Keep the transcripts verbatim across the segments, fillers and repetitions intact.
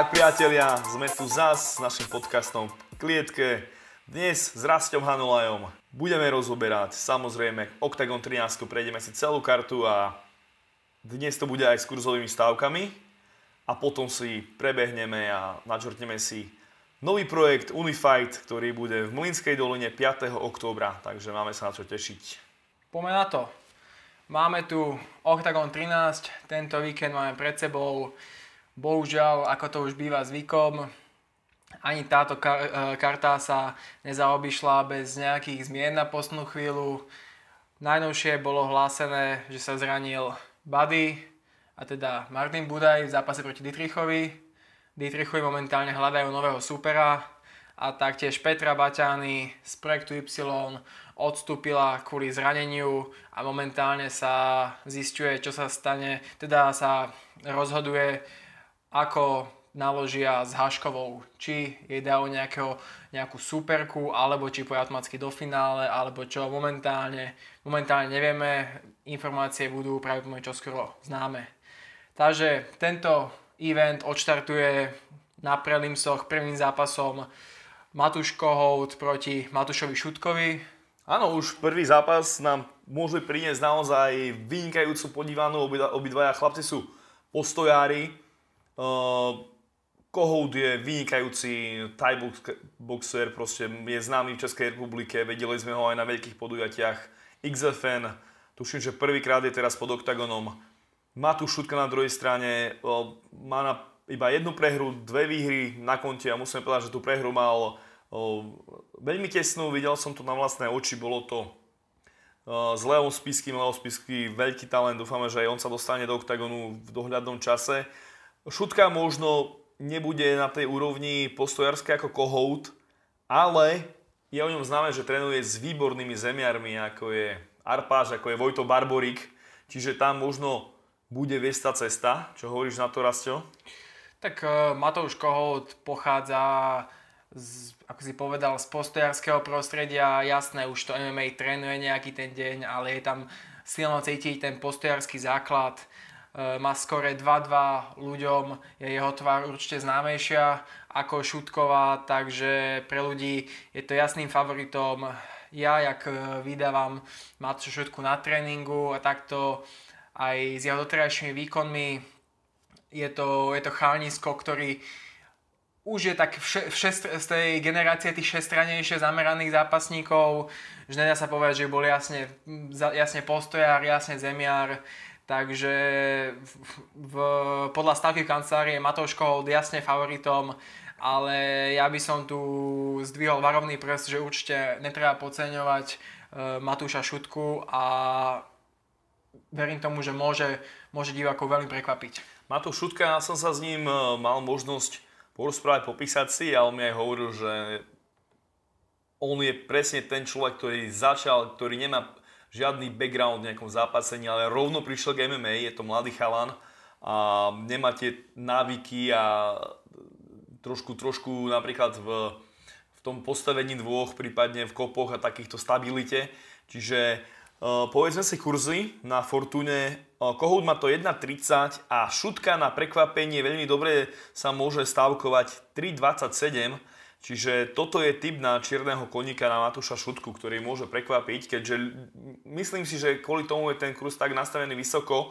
Tak priatelia, sme tu zas s našim podcastom v klietke. Dnes s Rastom Hanulajom budeme rozoberať samozrejme Oktagon trinásť, prejdeme si celú kartu a dnes to bude aj s kurzovými stávkami a potom si prebehneme a načrtneme si nový projekt Unifight, ktorý bude v Mlínskej doline piateho októbra, takže máme sa na čo tešiť. Poďme na to. Máme tu Oktagon trinásť, tento víkend máme pred sebou. Bohužiaľ, ako to už býva zvykom, ani táto kar- karta sa nezaobišla bez nejakých zmien na poslednú chvíľu. Najnovšie bolo hlásené, že sa zranil Buddy, a teda Martin Budaj v zápase proti Dietrichovi. Dietrichovi momentálne hľadajú nového supera a taktiež Petra Baťány z projektu Y odstúpila kvôli zraneniu a momentálne sa zisťuje, čo sa stane, teda sa rozhoduje, ako naložia s Haškovou. Či jej dajú nejakého, nejakú superku, alebo či pôjde automaticky do finále, alebo čo momentálne, momentálne nevieme. Informácie budú pravdepodobne čoskoro známe. Takže tento event odštartuje na prelimsoch prvým zápasom Matúš Kohout proti Matúšovi Šutkovi. Áno, už prvý zápas nám môže priniesť naozaj vynikajúcu podívanú. Obidvaja chlapci sú postojári. Uh, Kohout je vynikajúci thai boxer, proste je známy v Českej republike, vedeli sme ho aj na veľkých podujatiach X F N, tuším, že prvýkrát je teraz pod Oktagonom. Matúš Šutka na druhej strane uh, má na, iba jednu prehru, dve výhry na konte a musím povedať, že tú prehru mal uh, veľmi tesnú, videl som to na vlastné oči, bolo to uh, s Leom Spiským, Leo Spisky, veľký talent, dúfame, že aj on sa dostane do Oktagonu v dohľadnom čase. Šutka možno nebude na tej úrovni postojarskej ako Kohout, ale je o ňom známe, že trénuje s výbornými zemiarmi, ako je Arpáš, ako je Vojto Barborík. Čiže tam možno bude viesť tá cesta. Čo hovoríš na to, Rastio? Tak uh, Matúš Kohout pochádza z, ako si povedal, z postojarského prostredia. Jasné, už to M M A trénuje nejaký ten deň, ale je tam silno cítiť ten postojarský základ. Má skore dva dva, ľuďom je jeho tvár určite známejšia ako Šutková, takže pre ľudí je to jasným favoritom. Ja, jak vydávam Matúšu Šutku na tréningu a takto aj s jeho doterajšími výkonmi, je to, je to chalnisko, ktorý už je tak vše, vše, z tej generácie tých šestranejšie zameraných zápasníkov, že nedá sa povedať, že bol jasne, jasne postojár, jasne zemiar. Takže v, podľa stavky v kancelárii je Matúš Kohout jasne favoritom, ale ja by som tu zdvihol varovný prst, že určite netreba podceňovať e, Matúša Šutku a verím tomu, že môže, môže divákov veľmi prekvapiť. Matúš Šutka, ja som sa s ním mal možnosť porozprávať, popísať si, a on mi aj hovoril, že on je presne ten človek, ktorý začal, ktorý nemá žiadny background v nejakom zápasení, ale rovno prišiel k M M A, je to mladý chalan a nemá tie návyky a trošku, trošku napríklad v, v tom postavení dvoch, prípadne v kopoch a takýchto stabilite. Čiže uh, povedzme si kurzy na Fortune. Uh, Kohout má to jedna tridsať a Šutka na prekvapenie veľmi dobre sa môže stavkovať tri dvadsaťsedem. Čiže toto je typ na čierneho koníka, na Matúša Šutku, ktorý môže prekvapiť, keďže myslím si, že kvôli tomu je ten kurz tak nastavený vysoko,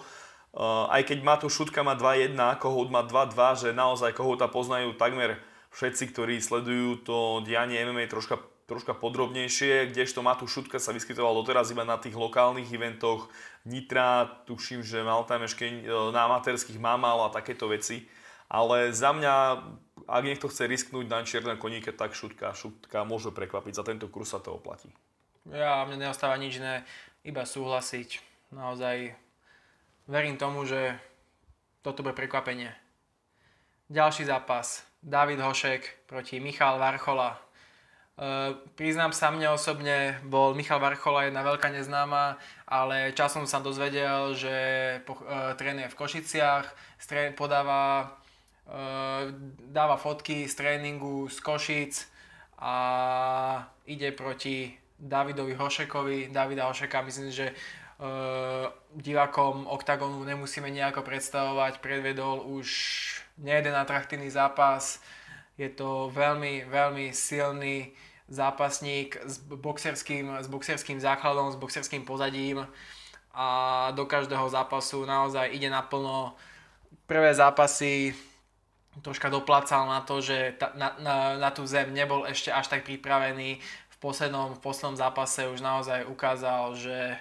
aj keď Matúš Šutka má dva jedna, Kohout má dva dva, že naozaj Kohouta poznajú takmer všetci, ktorí sledujú to dianie M M A troška, troška podrobnejšie, kdežto Matúš Šutka sa vyskytoval doteraz iba na tých lokálnych eventoch Nitra, tuším, že mal tam ešte na amatérských Mamal a takéto veci, ale za mňa, ak niekto chce risknúť na čiernom koníke, tak šutka, šutka môže prekvapiť. Za tento kurz sa to oplatí. Ja, mne neostáva nič iné, iba súhlasiť. Naozaj verím tomu, že toto bude prekvapenie. Ďalší zápas. Dávid Hošek proti Michal Varchola. E, priznám sa, mne osobne bol Michal Varchola jedna veľká neznáma, ale časom sa dozvedel, že po, e, trénuje v Košiciach, stré, podáva... dáva fotky z tréningu z Košíc a ide proti Davidovi Hošekovi. Davida Hošeka, myslím, že divákom Oktagonu nemusíme nejako predstavovať, predvedol už nejeden atraktívny zápas. Je to veľmi, veľmi silný zápasník s boxerským, s boxerským základom, s boxerským pozadím a do každého zápasu naozaj ide naplno. Prvé zápasy troška doplácal na to, že ta, na, na, na tú zem nebol ešte až tak pripravený. V poslednom, v poslednom zápase už naozaj ukázal, že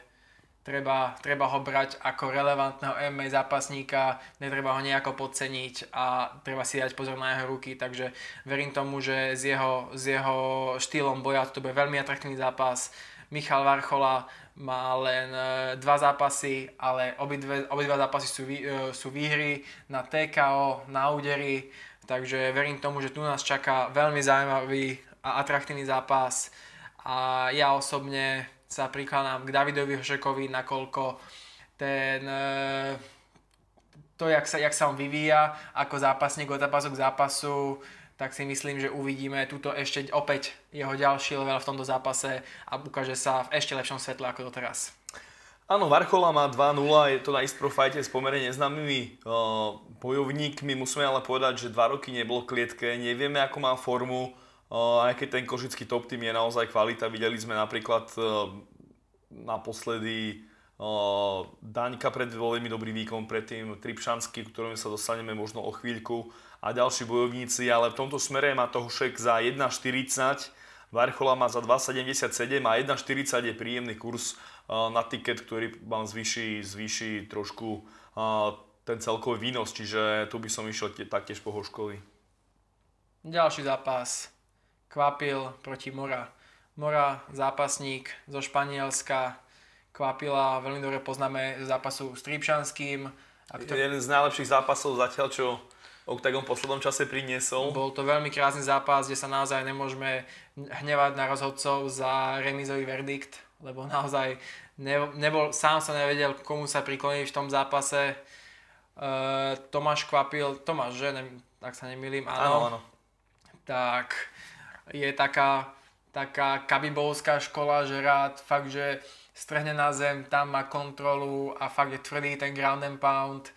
Treba, treba ho brať ako relevantného em em á zápasníka, netreba ho nejako podceniť a treba si dať pozor na jeho ruky, takže verím tomu, že s jeho, s jeho štýlom boja to bude veľmi atraktívny zápas. Michal Varchola má len dva zápasy, ale obidve, obidva zápasy sú, vý, sú výhry na té ká ó, na údery, takže verím tomu, že tu nás čaká veľmi zaujímavý a atraktívny zápas a ja osobne sa prikladám k Davidovi Hošekovi, nakoľko ten, to, jak sa, jak sa on vyvíja ako zápasník od zápasu k zápasu, tak si myslím, že uvidíme tuto ešte opäť jeho ďalší level v tomto zápase a ukáže sa v ešte lepšom svetle ako doteraz. Áno, Varchola má dva nula, je to na Istro Fighte s pomerne neznámymi uh, bojovníkmi. Musíme ale povedať, že dva roky nebol v klietke, nevieme, ako má formu. Aj keď ten košický top tým je naozaj kvalita, videli sme napríklad naposledy Daňka pred veľmi dobrý výkon, predtým Tripšanský, k ktorému sa dostaneme možno o chvíľku a ďalší bojovníci, ale v tomto smere má to Hošek za jeden štyridsať, Varchola má za dva sedemdesiatsedem a jeden štyridsať je príjemný kurz na tiket, ktorý vám zvýši, zvýši trošku ten celkový výnos, čiže tu by som išiel taktiež po Hoškovi. Ďalší zápas. Kvapil proti Mora. Mora, zápasník zo Španielska. Kvapila veľmi dobre poznáme z zápasu s Tripšanským. Kto... Jeden z najlepších zápasov zatiaľ, čo Oktagon v poslednom čase priniesol. Bol to veľmi krásny zápas, kde sa naozaj nemôžeme hnevať na rozhodcov za remizový verdikt, lebo naozaj ne, nebol, sám sa nevedel, komu sa prikloniť v tom zápase. Uh, Tomáš Kvapil, Tomáš, že? Ne, ak sa nemýlim, áno. Áno, áno. Tak... je taká, taká kabibovská škola, že rád fakt, že strhne na zem, tam má kontrolu a fakt je tvrdý ten ground and pound.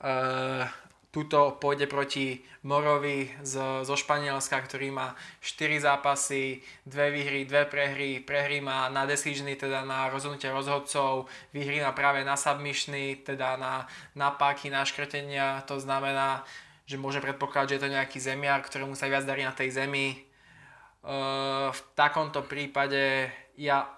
Uh, tuto pôjde proti Morovi z, zo Španielska, ktorý má štyri zápasy, dve výhry, dve prehry. Prehry má na decižny, teda na rozhodnutie rozhodcov, výhry má práve na submissiony, teda na, na páky, na škrtenia. To znamená, že môže predpokladať, že je to nejaký zemiar, ktorému sa viac darí na tej zemi. Uh, v takomto prípade ja,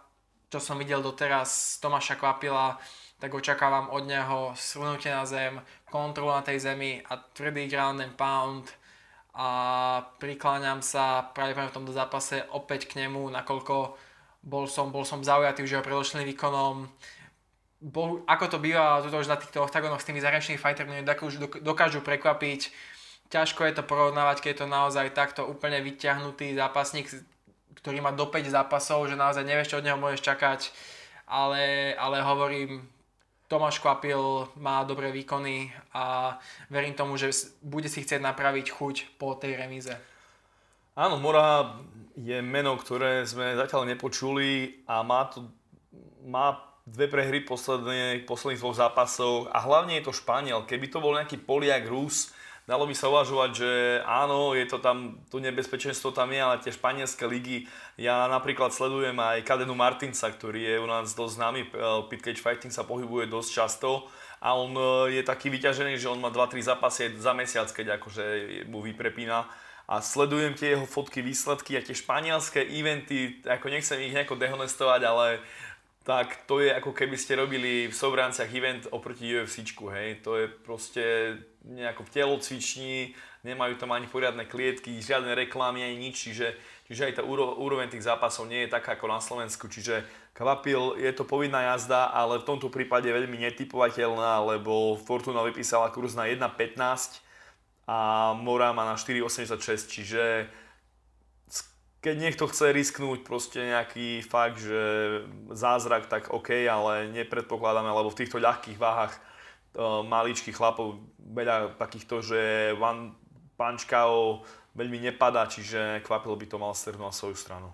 čo som videl doteraz Tomáša Kvapila, tak očakávam od neho svrnutie na zem, kontrolu na tej zemi a tvrdý ground and pound a prikláňam sa práve v tomto zápase opäť k nemu, nakoľko bol som, bol som zaujatý už jeho predošlým výkonom. Bol, ako to býva tuto už na týchto oktagonoch s tými zahraničnými fightermi, dokážu prekvapiť. Ťažko je to porovnávať, keď je to naozaj takto úplne vyťahnutý zápasník, ktorý má do päť zápasov, že naozaj nevieš, čo od neho môžeš čakať. Ale, ale hovorím, Tomáš Kvapil má dobré výkony a verím tomu, že bude si chcieť napraviť chuť po tej remíze. Áno, Mora je meno, ktoré sme zatiaľ nepočuli a má, to, má dve prehry posledných, posledných dvoch zápasov a hlavne je to Španiel. Keby to bol nejaký Poliak, Rus, dalo by sa uvažovať, že áno, je to tam, to nebezpečenstvo tam je, ale tie španielské ligy, ja napríklad sledujem aj Kadenu Martinca, ktorý je u nás dosť známy, Pit Cage Fighting sa pohybuje dosť často a on je taký vyťažený, že on má dva tri zápasy za mesiac, keď akože mu vyprepína a sledujem tie jeho fotky, výsledky a tie španielské eventy, ako nechcem ich nejako dehonestovať, ale tak to je ako keby ste robili v Sobranciach event oproti UFCčku, hej. To je proste nejako v telocvični, nemajú tam ani poriadne klietky, žiadne reklamy, ani nič, čiže, čiže aj tá úroveň tých zápasov nie je taká ako na Slovensku, čiže Kvapil je to povinná jazda, ale v tomto prípade veľmi netipovateľná, lebo Fortuna vypísala kurz na jeden pätnásť a Mora má na štyri osemdesiatšesť, čiže... Keď niekto chce risknúť proste nejaký fakt, že zázrak, tak OK, ale nepredpokladáme, lebo v týchto ľahkých váhach maličkých chlapov veľa takýchto, že one punch ká ó veľmi nepadá, čiže Kvapil by to mal strhnúť na svoju stranu.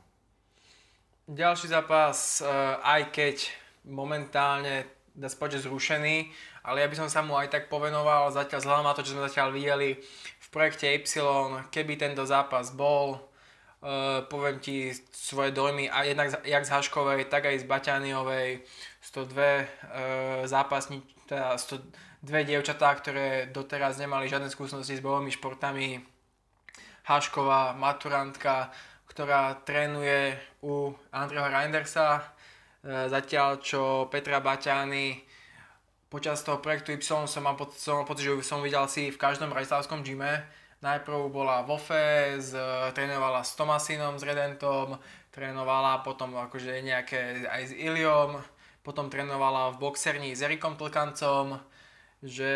Ďalší zápas, aj keď momentálne dá sa povedať, že zrušený, ale ja by som sa mu aj tak povenoval zatiaľ vzhľadom na to, čo sme zatiaľ videli v projekte Y, keby tento zápas bol, Uh, poviem ti svoje dojmy a jednak jak z Haškovej, tak aj z Baťaniovej. sto dva uh, zápasní, teda sto dva dievčatá, ktoré doteraz nemali žiadne skúsenosti s bojovými športami. Hašková, maturantka, ktorá trénuje u Andreho Reindersa, uh, zatiaľ čo Petra Baťani počas toho projektu Y som mám pocit, že som videl si v každom bratislavskom gyme. Najprv bola vo F E S, trénovala s Tomasinom, s Redentom, trénovala potom akože nejaké aj s Iliom, potom trénovala v boxerni s Erikom Tlkancom, že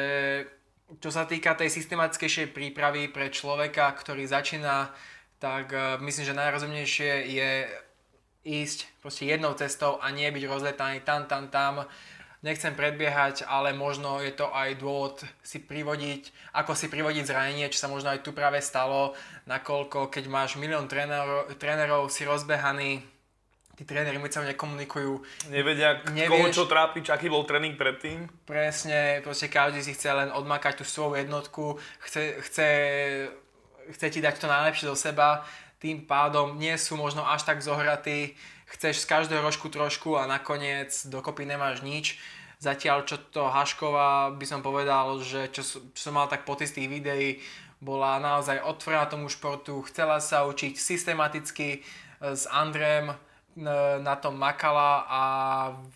čo sa týka tej systematickejšej prípravy pre človeka, ktorý začína, tak myslím, že najrozumnejšie je ísť proste jednou cestou a nie byť rozletaný tam, tam, tam. Nechcem predbiehať, ale možno je to aj dôvod si privodiť, ako si privodiť zranenie, čo sa možno aj tu práve stalo, nakoľko keď máš milión trénerov, trénerov si rozbehaný, tí tréneri mi sa nekomunikujú. Nevedia, koho čo trápi, aký bol tréning predtým. Presne, proste každý si chce len odmakať tú svoju jednotku, chce, chce, chce ti dať to najlepšie do seba, tým pádom nie sú možno až tak zohratí, chceš z každého rožku trošku a nakoniec dokopy nemáš nič. Zatiaľ čo to Hašková, by som povedal, že čo, čo som mal tak po tých videí, bola naozaj otvorená tomu športu, chcela sa učiť systematicky s Andrem, na tom makala a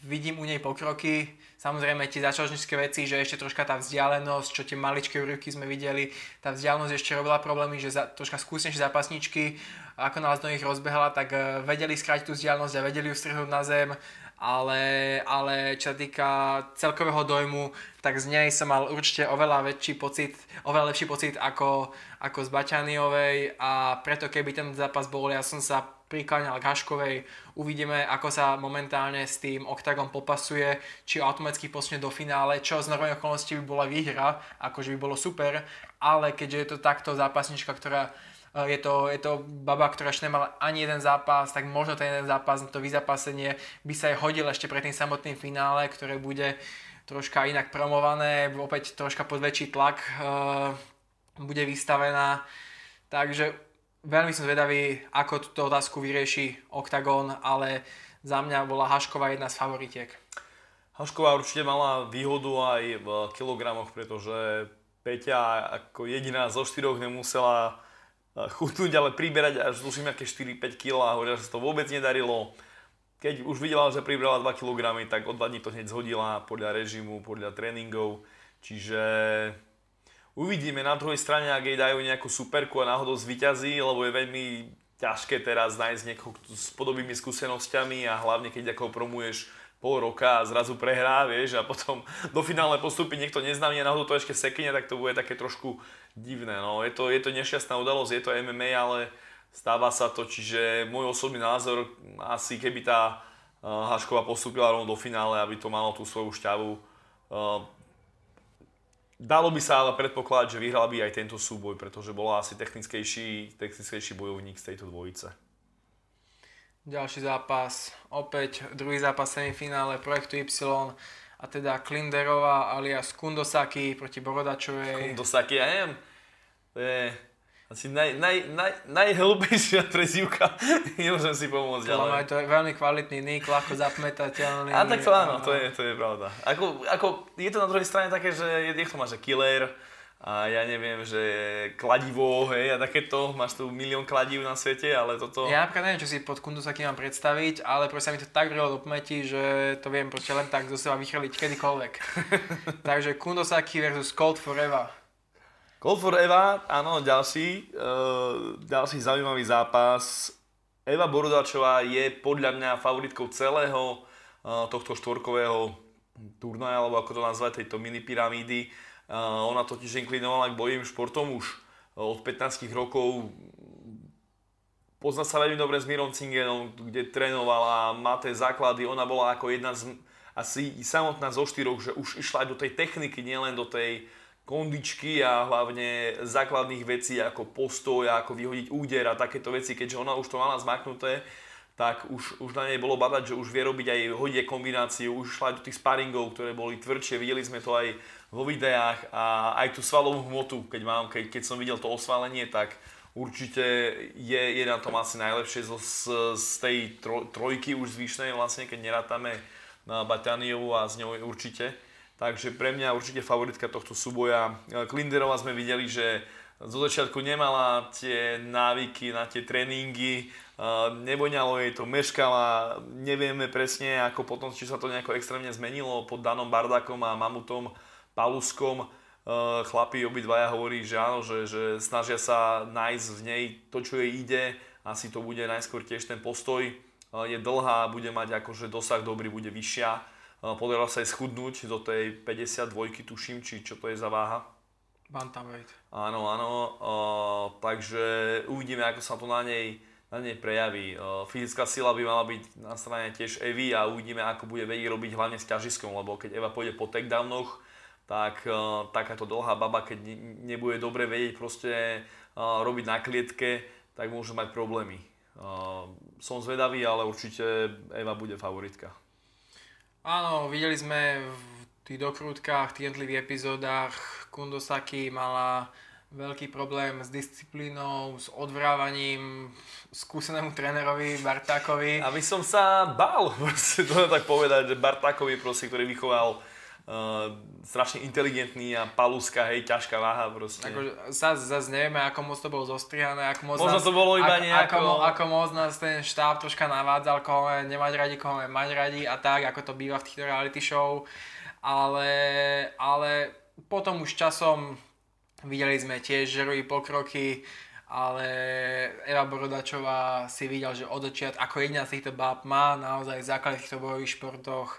vidím u nej pokroky. Samozrejme tie začiatočnícke veci, že ešte troška tá vzdialenosť, čo tie maličké úryvky sme videli, tá vzdialenosť ešte robila problémy, že za, troška skúsenejšie zápasničky, ako nás do nich rozbehala, tak vedeli skrátiť tú vzdialenosť a vedeli ju strhnúť na zem, ale, ale čo sa týka celkového dojmu, tak z nej som mal určite oveľa väčší pocit, oveľa lepší pocit ako, ako z Baťaniovej a preto keby ten zápas bol, ja som sa prikláňal k Haškovej. Uvidíme, ako sa momentálne s tým Oktagon popasuje, či automaticky posunie do finále, čo z normálnej okolnosti by bola výhra, akože by bolo super, ale keďže je to takto zápasnička, ktorá je to, je to baba, ktorá ešte nemala ani jeden zápas, tak možno ten jeden zápas, to vyzápasenie by sa aj hodil ešte pred tým samotným finále, ktoré bude troška inak promované, opäť troška pod väčší tlak e, bude vystavená. Takže veľmi som zvedavý, ako túto otázku vyrieši Oktagon, ale za mňa bola Hašková jedna z favoritiek. Hašková určite mala výhodu aj v kilogramoch, pretože Peťa ako jediná zo štyroch nemusela chutnúť, ale priberať až zluším nejaké štyri päť kilogramov a hovorila, že sa to vôbec nedarilo. Keď už videla, že pribrala dva kilogramy, tak o dva dní to hneď zhodila podľa režimu, podľa tréningov, čiže uvidíme na druhej strane, ak jej dajú nejakú superku a náhodou zvíťazí, lebo je veľmi ťažké teraz nájsť niekoho s podobnými skúsenosťami a hlavne keď ako promuješ pol roka a zrazu prehrá, vieš, a potom do finále postupí niekto neznámy a náhodou to ešte sekne, tak to bude také trošku divné. No, je to, je to nešťastná udalosť, je to em em á, ale stáva sa to, čiže môj osobný názor, asi keby tá Hašková postúpila rovno do finále, aby to malo tú svoju šťavu. Dalo by sa ale predpoklad, že vyhral by aj tento súboj, pretože bola asi technickejší, technickejší bojovník z tejto dvojice. Ďalší zápas, opäť druhý zápas semifinále projektu Y a teda Klinderová alias Kundosaki proti Borodáčovej. Kundosaki, ja neviem, to je asi naj, naj, naj, najhlbejšia prezývka, nemôžem si pomôcť. Ale to je veľmi kvalitný nick, ľahko zapmätateľný. A tak to áno, a to je, to je pravda. Ako, ako, je to na druhej strane také, že niekto má, že killer a ja neviem, že kladivo, hej, a takéto, máš tu milión kladív na svete, ale toto... Ja napríklad neviem, čo si pod Kundosaki mám predstaviť, ale proste mi to tak vrilo do pamäti, že to viem proste len tak zo seba vychrliť kedykoľvek. Takže Kundosaki versus Cold Forever. Cold Forever, áno, ďalší, e, ďalší zaujímavý zápas. Eva Borodáčová je podľa mňa favoritkou celého e, tohto štvorkového turnaja, alebo ako to nazvať, tejto mini pyramídy. E, ona totiž inklinovala k bojovým športom už od pätnástich rokov. Pozná sa veľmi dobre s Mirom Cingenom, kde trénovala, má tie základy. Ona bola ako jedna z, asi samotná zo štyroch, že už išla aj do tej techniky, nielen do tej kondičky a hlavne základných vecí ako postoj, ako vyhodiť úder a takéto veci, keďže ona už to mala zmaknuté, tak už, už na nej bolo badať, že už vie robiť aj hodie kombináciu, už šla aj do tých sparingov, ktoré boli tvrdšie, videli sme to aj vo videách a aj tú svalovú hmotu, keď, mám, keď, keď som videl to osvalenie, tak určite je, je na tom asi najlepšie zo, z, z tej troj, trojky už zvyšnej vlastne, keď nerátame na Bataniovú a z ňou určite. Takže pre mňa určite favoritka tohto súboja. Klinderová sme videli, že zo začiatku nemala tie návyky na tie tréningy, nevoňalo jej to, meškala, nevieme presne, ako potom, či sa to nejako extrémne zmenilo pod Danom Bardakom a Mamutom Paluskom. Chlapi obidvaja hovorí, že áno, že, že snažia sa nájsť v nej to, čo jej ide. Asi to bude najskôr tiež ten postoj. Je dlhá, bude mať akože dosah dobrý, bude vyššia. Podarilo sa jej schudnúť do tej päťdesiatdvojky, tuším, či čo to je za váha. Bantamweight. Áno, áno. Uh, takže uvidíme, ako sa to na nej, na nej prejaví. Uh, fyzická sila by mala byť na strane tiež Evy a uvidíme, ako bude vedieť robiť hlavne s ťažiskom, lebo keď Eva pôjde po takedownoch, tak uh, takáto dlhá baba, keď nebude dobre vedieť proste uh, robiť na klietke, tak môže mať problémy. Uh, som zvedavý, ale určite Eva bude favoritka. Áno, videli sme v tých dokrutkách, v tých jednotlivých epizódach Kundosaki mala veľký problém s disciplínou, s odvrávaním skúsenému trénerovi Bartákovi. Aby som sa bál, proste to tak povedať, že Bartákovi, proste, ktorý vychoval uh, strašne inteligentný a Paluska, hej, ťažká váha proste. Ako, zase, zase nevieme, ako moc to bolo zostrihané, ako moc Možno nás, to bolo iba ako, nejako... ako, ako moc nás ten štáb troška navádzal, koho len nemať radi, koho len mať radi a tak, ako to býva v týchto reality show. Ale, ale potom už časom videli sme tiež žerují pokroky, ale Eva Borodáčová si videl, že od začiatku ako jedna z týchto báb má naozaj základ v týchto bojových športoch. E,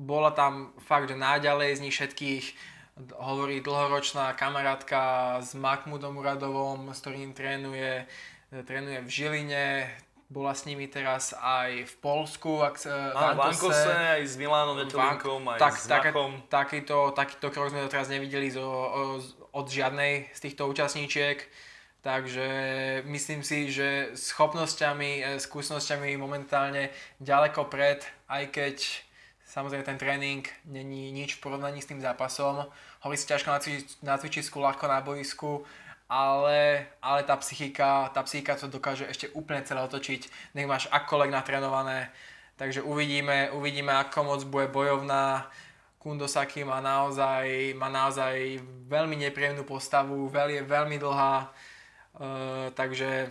bola tam fakt, že najďalej z nich všetkých hovorí dlhoročná kamarátka s Mahmudom Muradovom, s ktorým trénuje, trénuje v Žiline. Bola s nimi teraz aj v Polsku, ak, a v Ankose, aj s Milanom Ďatelinkom, aj tak, s Machom. Tak, takýto, takýto krok sme doteraz nevideli zo, od žiadnej z týchto účastníčiek. Takže myslím si, že schopnosťami, skúsenosťami momentálne ďaleko pred, aj keď samozrejme ten tréning není nič v porovnaní s tým zápasom. Hovorí si ťažko na cvičisku, ľahko na boisku. Ale, ale tá psychika, tá psychika to dokáže ešte úplne celé otočiť, nech máš akoľvek natrénované. Takže uvidíme, uvidíme, ako moc bude bojovná. Kundosaki má naozaj, má naozaj veľmi nepríjemnú postavu, je veľmi dlhá. E, takže,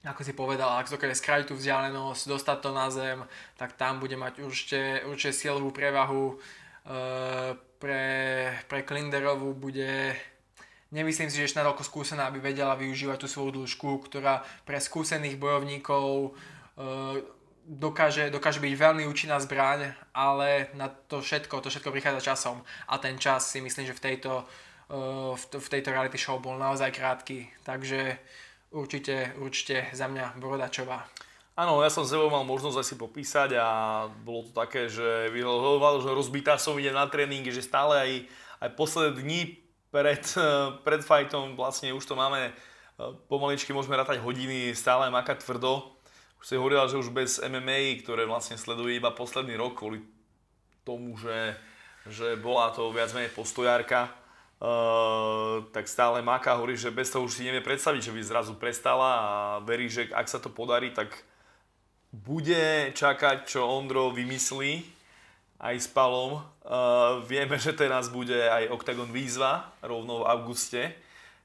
ako si povedal, ak dokáže skrátiť tú vzdialenosť, dostať to na zem, tak tam bude mať určite, určite silovú prevahu. E, pre, pre Klinderovú bude... Nemyslím si, že je natoľko skúsená, aby vedela využívať tú svoju dĺžku, ktorá pre skúsených bojovníkov e, dokáže, dokáže byť veľmi účinná zbraň, ale na to všetko, to všetko prichádza časom. A ten čas si myslím, že v tejto, e, v, v tejto reality show bol naozaj krátky. Takže určite, určite za mňa Borodačová. Áno, ja som s Evou mal možnosť aj si popísať a bolo to také, že vyhľadoval, že rozbitá som, ide na tréningy, že stále aj, aj posledné dni Pred, pred fajtom vlastne už to máme, pomaličky môžeme rátať hodiny, stále maká tvrdo. Už si hovorila, že už bez em em á, ktoré vlastne sleduje iba posledný rok kvôli tomu, že, že bola to viac menej postojárka, uh, tak stále maká, hovorí, že bez toho už si nevie predstaviť, že by zrazu prestala a verí, že ak sa to podarí, tak bude čakať, čo Ondro vymyslí. Aj s Palom. Uh, vieme, že teraz bude aj Oktagon výzva rovno v auguste.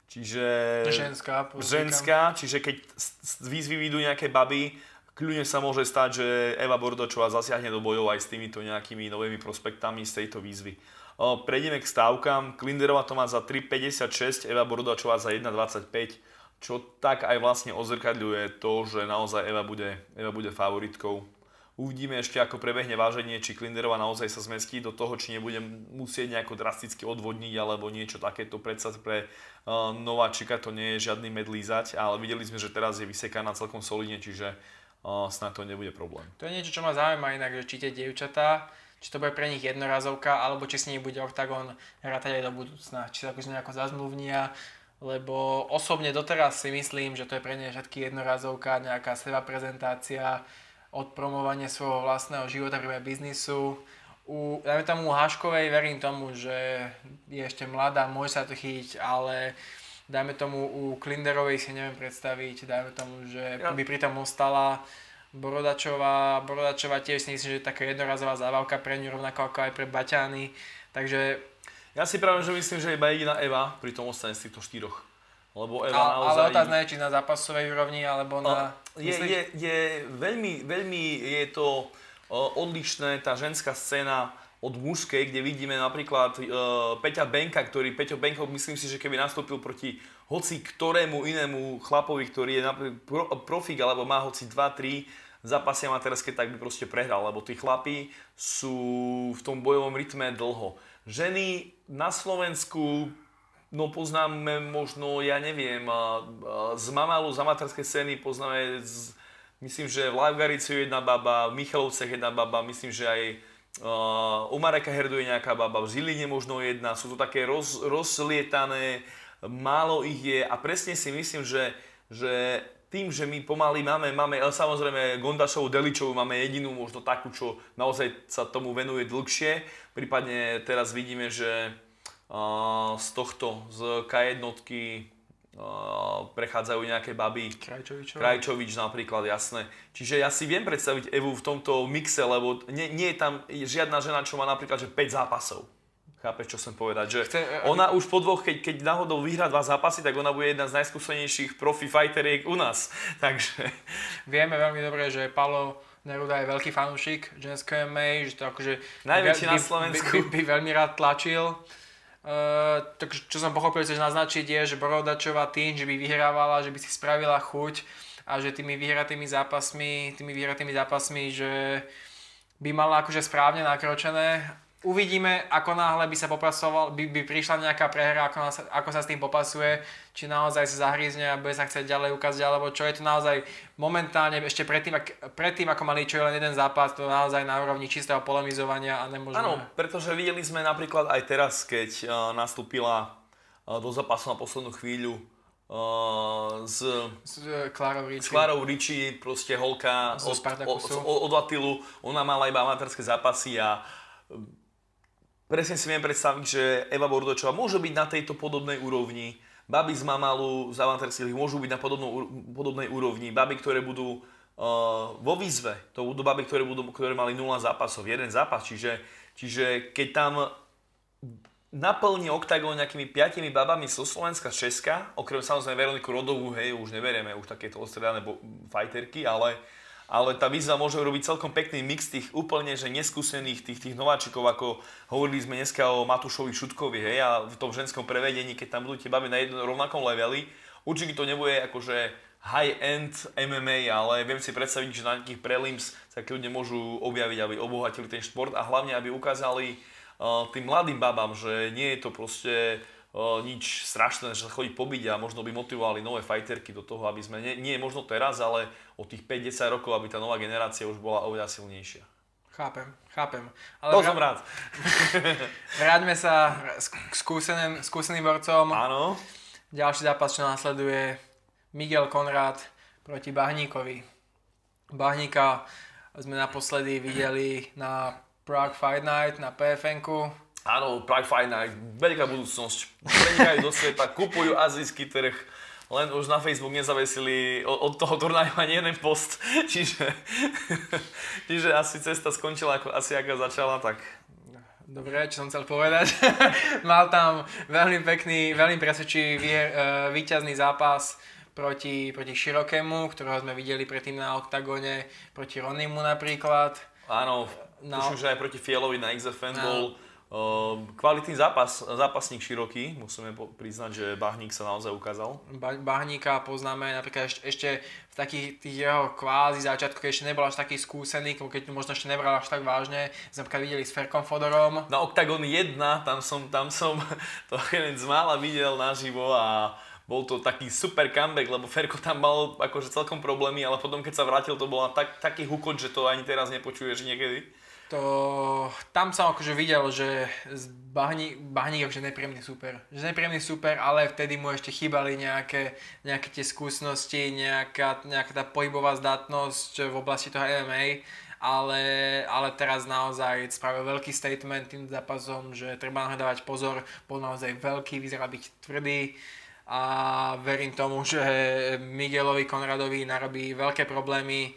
Čiže... Ženská. Ženská, čiže keď z výzvy vyjdú nejaké baby, kľudne sa môže stať, že Eva Borodáčová zasiahne do bojov aj s týmito nejakými novými prospektami z tejto výzvy. Uh, prejdeme k stávkam. Klinderová to má za tri päťdesiatšesť, Eva Borodáčová za jeden dvadsaťpäť, čo tak aj vlastne ozrkadľuje to, že naozaj Eva bude, Eva bude favoritkou. Uvidíme ešte, ako prebehne váženie, či Klinderová naozaj sa zmestí do toho, či nebude musieť nejako drasticky odvodniť alebo niečo takéto. Predsa pre uh, nováčika to nie je žiadny med lízať, ale videli sme, že teraz je vysekaná celkom solidne, čiže uh, snad to nebude problém. To je niečo, čo ma zaujíma inak, že či tie dievčatá, či to bude pre nich jednorazovka, alebo či s nimi bude Oktagon hrátať aj do budúcna, či sa akože nejako zazmluvnia. lebo osobne doteraz si myslím, že to je pre nej všetky jednorazovka, nejaká sebaprezentácia, odpromovanie svojho vlastného života, prípadne biznisu. U, dajme tomu, u Haškovej verím tomu, že je ešte mladá, môže sa to chytiť, ale dajme tomu u Klinderovej si neviem predstaviť, dajme tomu, že by pritom ostala. Borodáčová, Borodáčová tiež si myslím, že je taká jednorazová závavka pre ňu, rovnako ako aj pre Baťány, takže... Ja si práve, že myslím, že iba jediná Eva, pri tom ostane z týchto štyroch. Lebo Eva a, naozaj... Ale otázne je, či na zápasovej úrovni, alebo na... Je, je, je veľmi, veľmi je to odlišné, tá ženská scéna od mužskej, kde vidíme napríklad e, Peťa Benka, ktorý Peťo Benko, myslím si, že keby nastúpil proti hoci ktorému inému chlapovi, ktorý je pro, profík alebo má hoci dva tri zápasy amatérske, tak by proste prehral, lebo tí chlapi sú v tom bojovom rytme dlho. Ženy na Slovensku, no poznáme možno, ja neviem, z Mamalu, z amatérskej scény poznáme, z, myslím, že v Laugaricu je jedna baba, v Michalovcech jedna baba, myslím, že aj Uh, u Mareka Herdu je nejaká baba, v Žiline možno jedna, sú to také roz, rozlietané, málo ich je a presne si myslím, že, že tým, že my pomaly máme, máme samozrejme Gondašovu, Deličovu, máme jedinú možno takú, čo naozaj sa tomu venuje dlhšie, prípadne teraz vidíme, že uh, z tohto, z ká jednotky Uh, prechádzajú nejaké baby. Krajčovičov. Krajčovič napríklad, jasné. Čiže ja si viem predstaviť Evu v tomto mixe, lebo nie, nie je tam žiadna žena, čo má napríklad že päť zápasov. Chápeš, čo som povedať? Že Chcem, ona aby... už po dvoch, keď, keď náhodou vyhrá dva zápasy, tak ona bude jedna z najskúsenejších profi fighteriek u nás. Takže... Vieme veľmi dobre, že Paolo Neruda je veľký fanúšik ženského em em á, že to akože... Najväčší na Slovensku. By, by, by veľmi rád tlačil. Uh, tak čo som pochopil, chceš naznačiť je, že Borodáčová tým, že by vyhrávala, že by si spravila chuť a že tými vyhratými zápasmi, tými vyhratými zápasmi, že by mala akože správne nakročené. Uvidíme, ako náhle by sa popasoval, by, by prišla nejaká prehra, ako, nás, ako sa s tým popasuje, či naozaj sa zahryzne a bude sa chcieť ďalej ukázať, alebo čo je to naozaj momentálne, ešte predtým, ak, predtým ako mali čo je len jeden zápas, to naozaj na úrovni čistého polemizovania a nemožné. Áno, pretože videli sme napríklad aj teraz, keď nastúpila do zápasu na poslednú chvíľu s Klárou Ricci, proste holka od, od, od Attilu, ona mala iba amatérske zápasy a presne si viem predstaviť, že Eva Borodáčová môže byť na tejto podobnej úrovni. Baby z Mamalu, z amatérskych môžu byť na podobnou, podobnej úrovni. Baby, ktoré budú uh, vo výzve, to budú baby, ktoré, budú, ktoré mali nula zápasov, jeden zápas. Čiže, čiže keď tam naplní Oktagon nejakými piatimi babami zo Slovenska, z Česka, okrem samozrejme Veroniku Rodovú, hej, už neverieme, už takéto ostredané fajterky, ale... Ale tá výzva môže urobiť celkom pekný mix tých úplne že neskúsených, tých, tých nováčikov, ako hovorili sme dneska o Matúšovi Šutkovi, hej, a v tom ženskom prevedení, keď tam budú tie baby na jednom rovnakom leveli, určite to nebude akože high-end em em á, ale viem si predstaviť, že na nejakých prelims sa ľudia môžu objaviť, aby obohatili ten šport a hlavne, aby ukázali uh, tým mladým babám, že nie je to proste... nič strašné, že sa chodí pobiť a možno by motivovali nové fajterky do toho, aby sme, nie, nie možno teraz, ale od tých päť desať rokov, aby tá nová generácia už bola oveľa silnejšia. Chápem, chápem. Ale to vrát... som rád. Vráťme sa k skúseným, skúseným borcom. Áno. Ďalší zápas, čo následuje, Miguel Conrad proti Bahníkovi. Bahníka sme naposledy videli na Prague Fight Night, na pé ef en ku. Áno, Prague Fight Night, veľká budúcnosť, prenikajú do sveta, kupujú azijský trh, len už na Facebook nezavesili od toho turnaja ani jeden post, čiže, čiže asi cesta skončila ako, asi ako začala, tak... Dobre, čo som chcel povedať, mal tam veľmi pekný, veľmi presvedčivý víťazný zápas proti, proti Širokému, ktorého sme videli predtým na Oktagone, proti Ronimu napríklad. Áno, na... tuším, že aj proti Fialovi na iks ef en bol... Kvalitný zápas, zápasník Široký, musíme priznať, že Bahník sa naozaj ukázal. Ba- Bahníka poznáme napríklad ešte, ešte v takých tých jeho kvázi začiatku, keď ešte nebol až taký skúsený, keď možno ešte nebral až tak vážne, sme napríklad videli s Ferkom Fodorom. Na Oktagon jeden, tam som, tam som to jeden z mála videl naživo a bol to taký super comeback, lebo Ferko tam mal akože celkom problémy, ale potom keď sa vrátil, to bol tak, taký hukot, že to ani teraz nepočuješ niekedy. To to tam som akože videl, že Bahník, Bahník akože nepríjemný super. Že nepríjemný super, ale vtedy mu ešte chýbali nejaké, nejaké tie skúsenosti, nejaká, nejaká tá pohybová zdatnosť v oblasti toho em em á. Ale, ale teraz naozaj spravil veľký statement tým zápasom, že treba na dávať pozor, bol naozaj veľký, vyzeral byť tvrdý a verím tomu, že Miguelovi Conradovi narobí veľké problémy.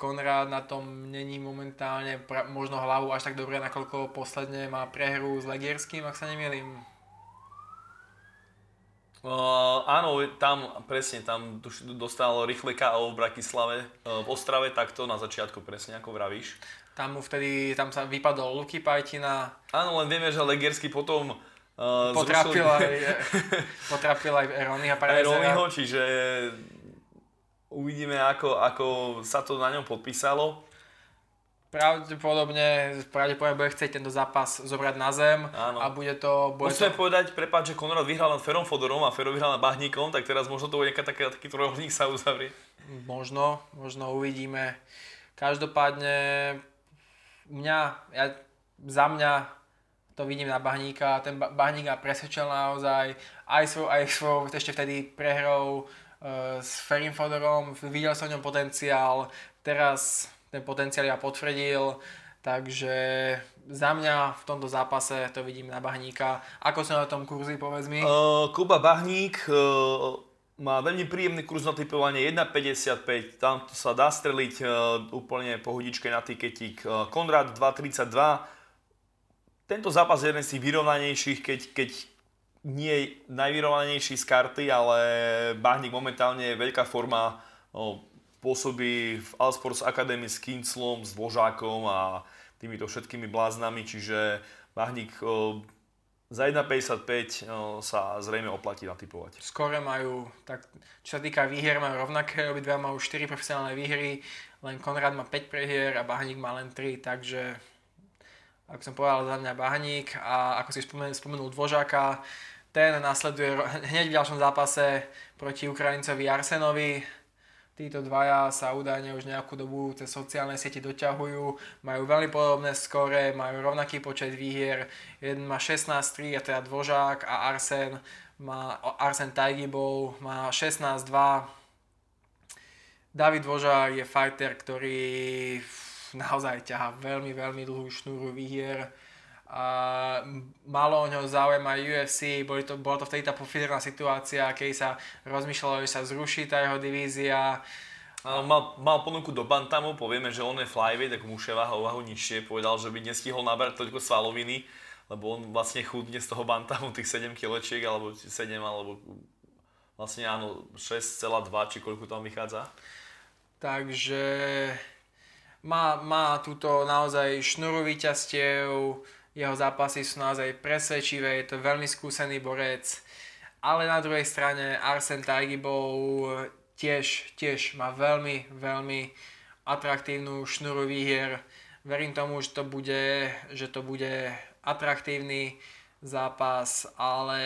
Konrad na tom není momentálne pra, možno hlavu až tak dobre, nakoľko posledne má prehru s Legierským, ak sa nemýlim. Uh, áno, tam presne, tam dostal rýchle ká ó v Bratislave, uh, v Ostrave, takto na začiatku, presne ako vravíš. Tam mu vtedy, tam sa vypadol Luky Pajtina. Áno, len vieme, že Legierský potom uh, potrapil, zrušil... aj, potrapil aj Ronnieho Paradizera. Ronnieho, čiže uvidíme, ako, ako sa to na ňom podpísalo. Pravdepodobne, pravdepodobne bude chcieť tento zápas zobrať na zem. Áno. A bude to... Bude Musíme to... povedať, prepáč, že Konrad vyhral nad Ferom Fodorom a Fero vyhral nad Bahníkom, tak teraz možno to bude nejaká taký, taký trojuholník sa uzavrie. Možno, možno uvidíme. Každopádne mňa, ja, za mňa to vidím na Bahníka. Ten Bahník ma presvedčil naozaj aj svojou, aj svojou, ešte vtedy prehrou e, s Ferim Fodorom. Videl som v ňom potenciál. Teraz... Ten potenciál ja potvrdil, takže za mňa v tomto zápase to vidím na Bahníka. Ako sa na tom kurzi, povedz mi? Uh, Kuba Bahník uh, má veľmi príjemný kurz na typovanie jedna päťdesiatpäť, tam sa dá streliť uh, úplne pohodičke na tiketík. Uh, Konrad dva tridsaťdva, tento zápas je jeden z tých vyrovnanejších, keď, keď nie je najvyrovnanejší z karty, ale Bahník momentálne je veľká forma. Uh, Pôsobí v Allsports Academy s Kinclom, s Dvožákom a týmito všetkými bláznami, čiže Bahník za jedna päťdesiatpäť sa zrejme oplatí natipovať. Skore majú, tak, čo sa týka výhier, majú rovnaké, obidva majú štyri profesionálne výhry, len Konrad má päť prehier a Bahník má len tri, takže ako som povedal, za mňa Bahník a ako si spomenul, spomenul Dvožáka, ten nasleduje hneď v ďalšom zápase proti Ukrajincovi Arsenovi. Títo dvaja sa údajne už nejakú dobu cez sociálne siete doťahujú, majú veľmi podobné skóre, majú rovnaký počet výhier, jeden má šestnásť tri, a teda Dvožák, a Arsén má Arsén Tajgibov má šestnásť dva. David Dvožák je fighter, ktorý naozaj ťahá veľmi, veľmi dlhú šnúru výhier. A malo o ňo záujem aj ú ef cé, bolo to, bolo to vtedy tá pofidrná situácia, keď sa rozmýšľalo, že sa zruší tá jeho divízia. Mal, mal ponuku do bantamu, povieme, že on je flyweight, tak mužia váha o váhu nižšie, povedal, že by nestihol nabrať toľko svaloviny, lebo on vlastne chudne z toho bantamu tých sedem kiločiek, alebo sedem, alebo vlastne áno, šesť celá dva, či koľko tam vychádza. Takže má, má túto naozaj šnuru víťazstiev. Jeho zápasy sú naozaj presvedčivé, je to veľmi skúsený borec. Ale na druhej strane Arsén Tajgibov tiež, tiež má veľmi, veľmi atraktívnu šnuru výhier. Verím tomu, že to bude, že to bude atraktívny zápas, ale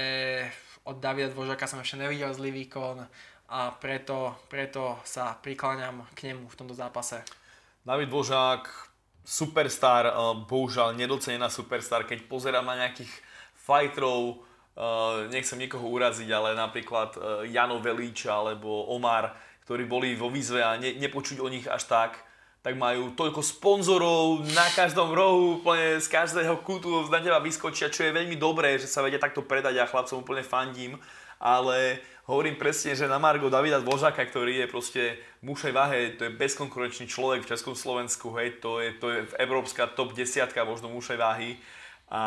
od Davida Dvožáka som ešte nevidel zlý výkon a preto, preto sa prikláňam k nemu v tomto zápase. David Dvožák... Superstar, bohužiaľ nedocenená superstar, keď pozerám na nejakých fighterov, nechcem niekoho uraziť, ale napríklad Jano Velíč alebo Omar, ktorí boli vo výzve a ne, nepočuť o nich až tak, tak majú toľko sponzorov na každom rohu, úplne z každého kútu na teba vyskočia, čo je veľmi dobré, že sa vedia takto predať a ja chlapcom úplne fandím, ale hovorím presne, že na margo Davida Dvožáka, ktorý je proste v mužskej váhe, to je bezkonkurenčný človek v Českom Slovensku, hej, to je, to je európska top desať možno mužskej váhy a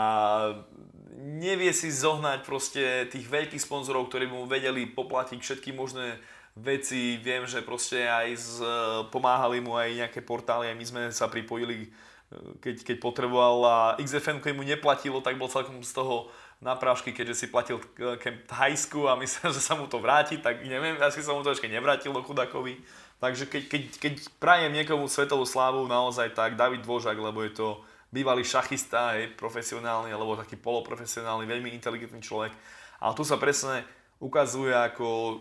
nevie si zohnať proste tých veľkých sponzorov, ktorí mu vedeli poplatiť všetky možné veci. Viem, že proste aj z, pomáhali mu aj nejaké portály, aj my sme sa pripojili, keď, keď potreboval a iks ef en, keď mu neplatilo, tak bol celkom z toho na prášky, keďže si platil kemp Thajsku a myslel, že sa mu to vráti, tak neviem, asi sa mu to ešte nevrátilo chudákovi. Takže keď, keď, keď prajem niekomu svetovú slávu, naozaj tak David Dvožák, lebo je to bývalý šachista, hej, profesionálny alebo taký poloprofesionálny, veľmi inteligentný človek. Ale tu sa presne ukazuje, ako,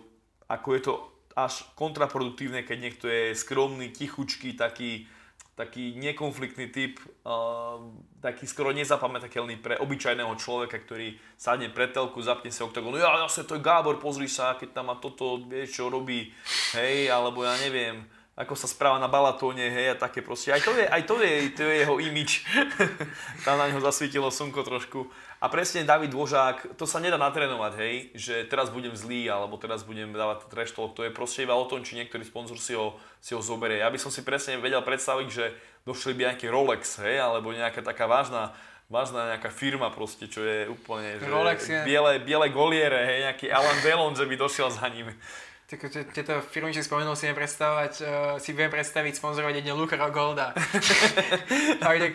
ako je to až kontraproduktívne, keď niekto je skromný, tichučký, taký taký nekonfliktný typ, uh, taký skoro nezapamätateľný pre obyčajného človeka, ktorý sadne pred telku, zapne sa Oktagonu, ja, ja sa to je Gábor, pozri sa, keď tam má toto, vieš, čo robí, hej, alebo ja neviem, ako sa správa na Balatóne, hej, a také proste. Aj to je, aj to je, to je jeho image. Tam na neho zasvietilo slnko trošku. A presne David Dvožák, to sa nedá natrénovať, hej, že teraz budem zlý, alebo teraz budem dávať trash talk. To je proste iba o tom, či niektorý sponzor si ho, si ho zoberie. Ja by som si presne vedel predstaviť, že došli by nejaký Rolex, hej, alebo nejaká taká vážna, vážna nejaká firma proste, čo je úplne, že Rolex je... biele, biele goliere, hej, nejaký Alan Delon, že by došiel za ním. Tieto firmy, čo spomenul, si nepredstavovať, uh, si viem predstaviť sponzorovať jedne Lucra Golda. Ale tak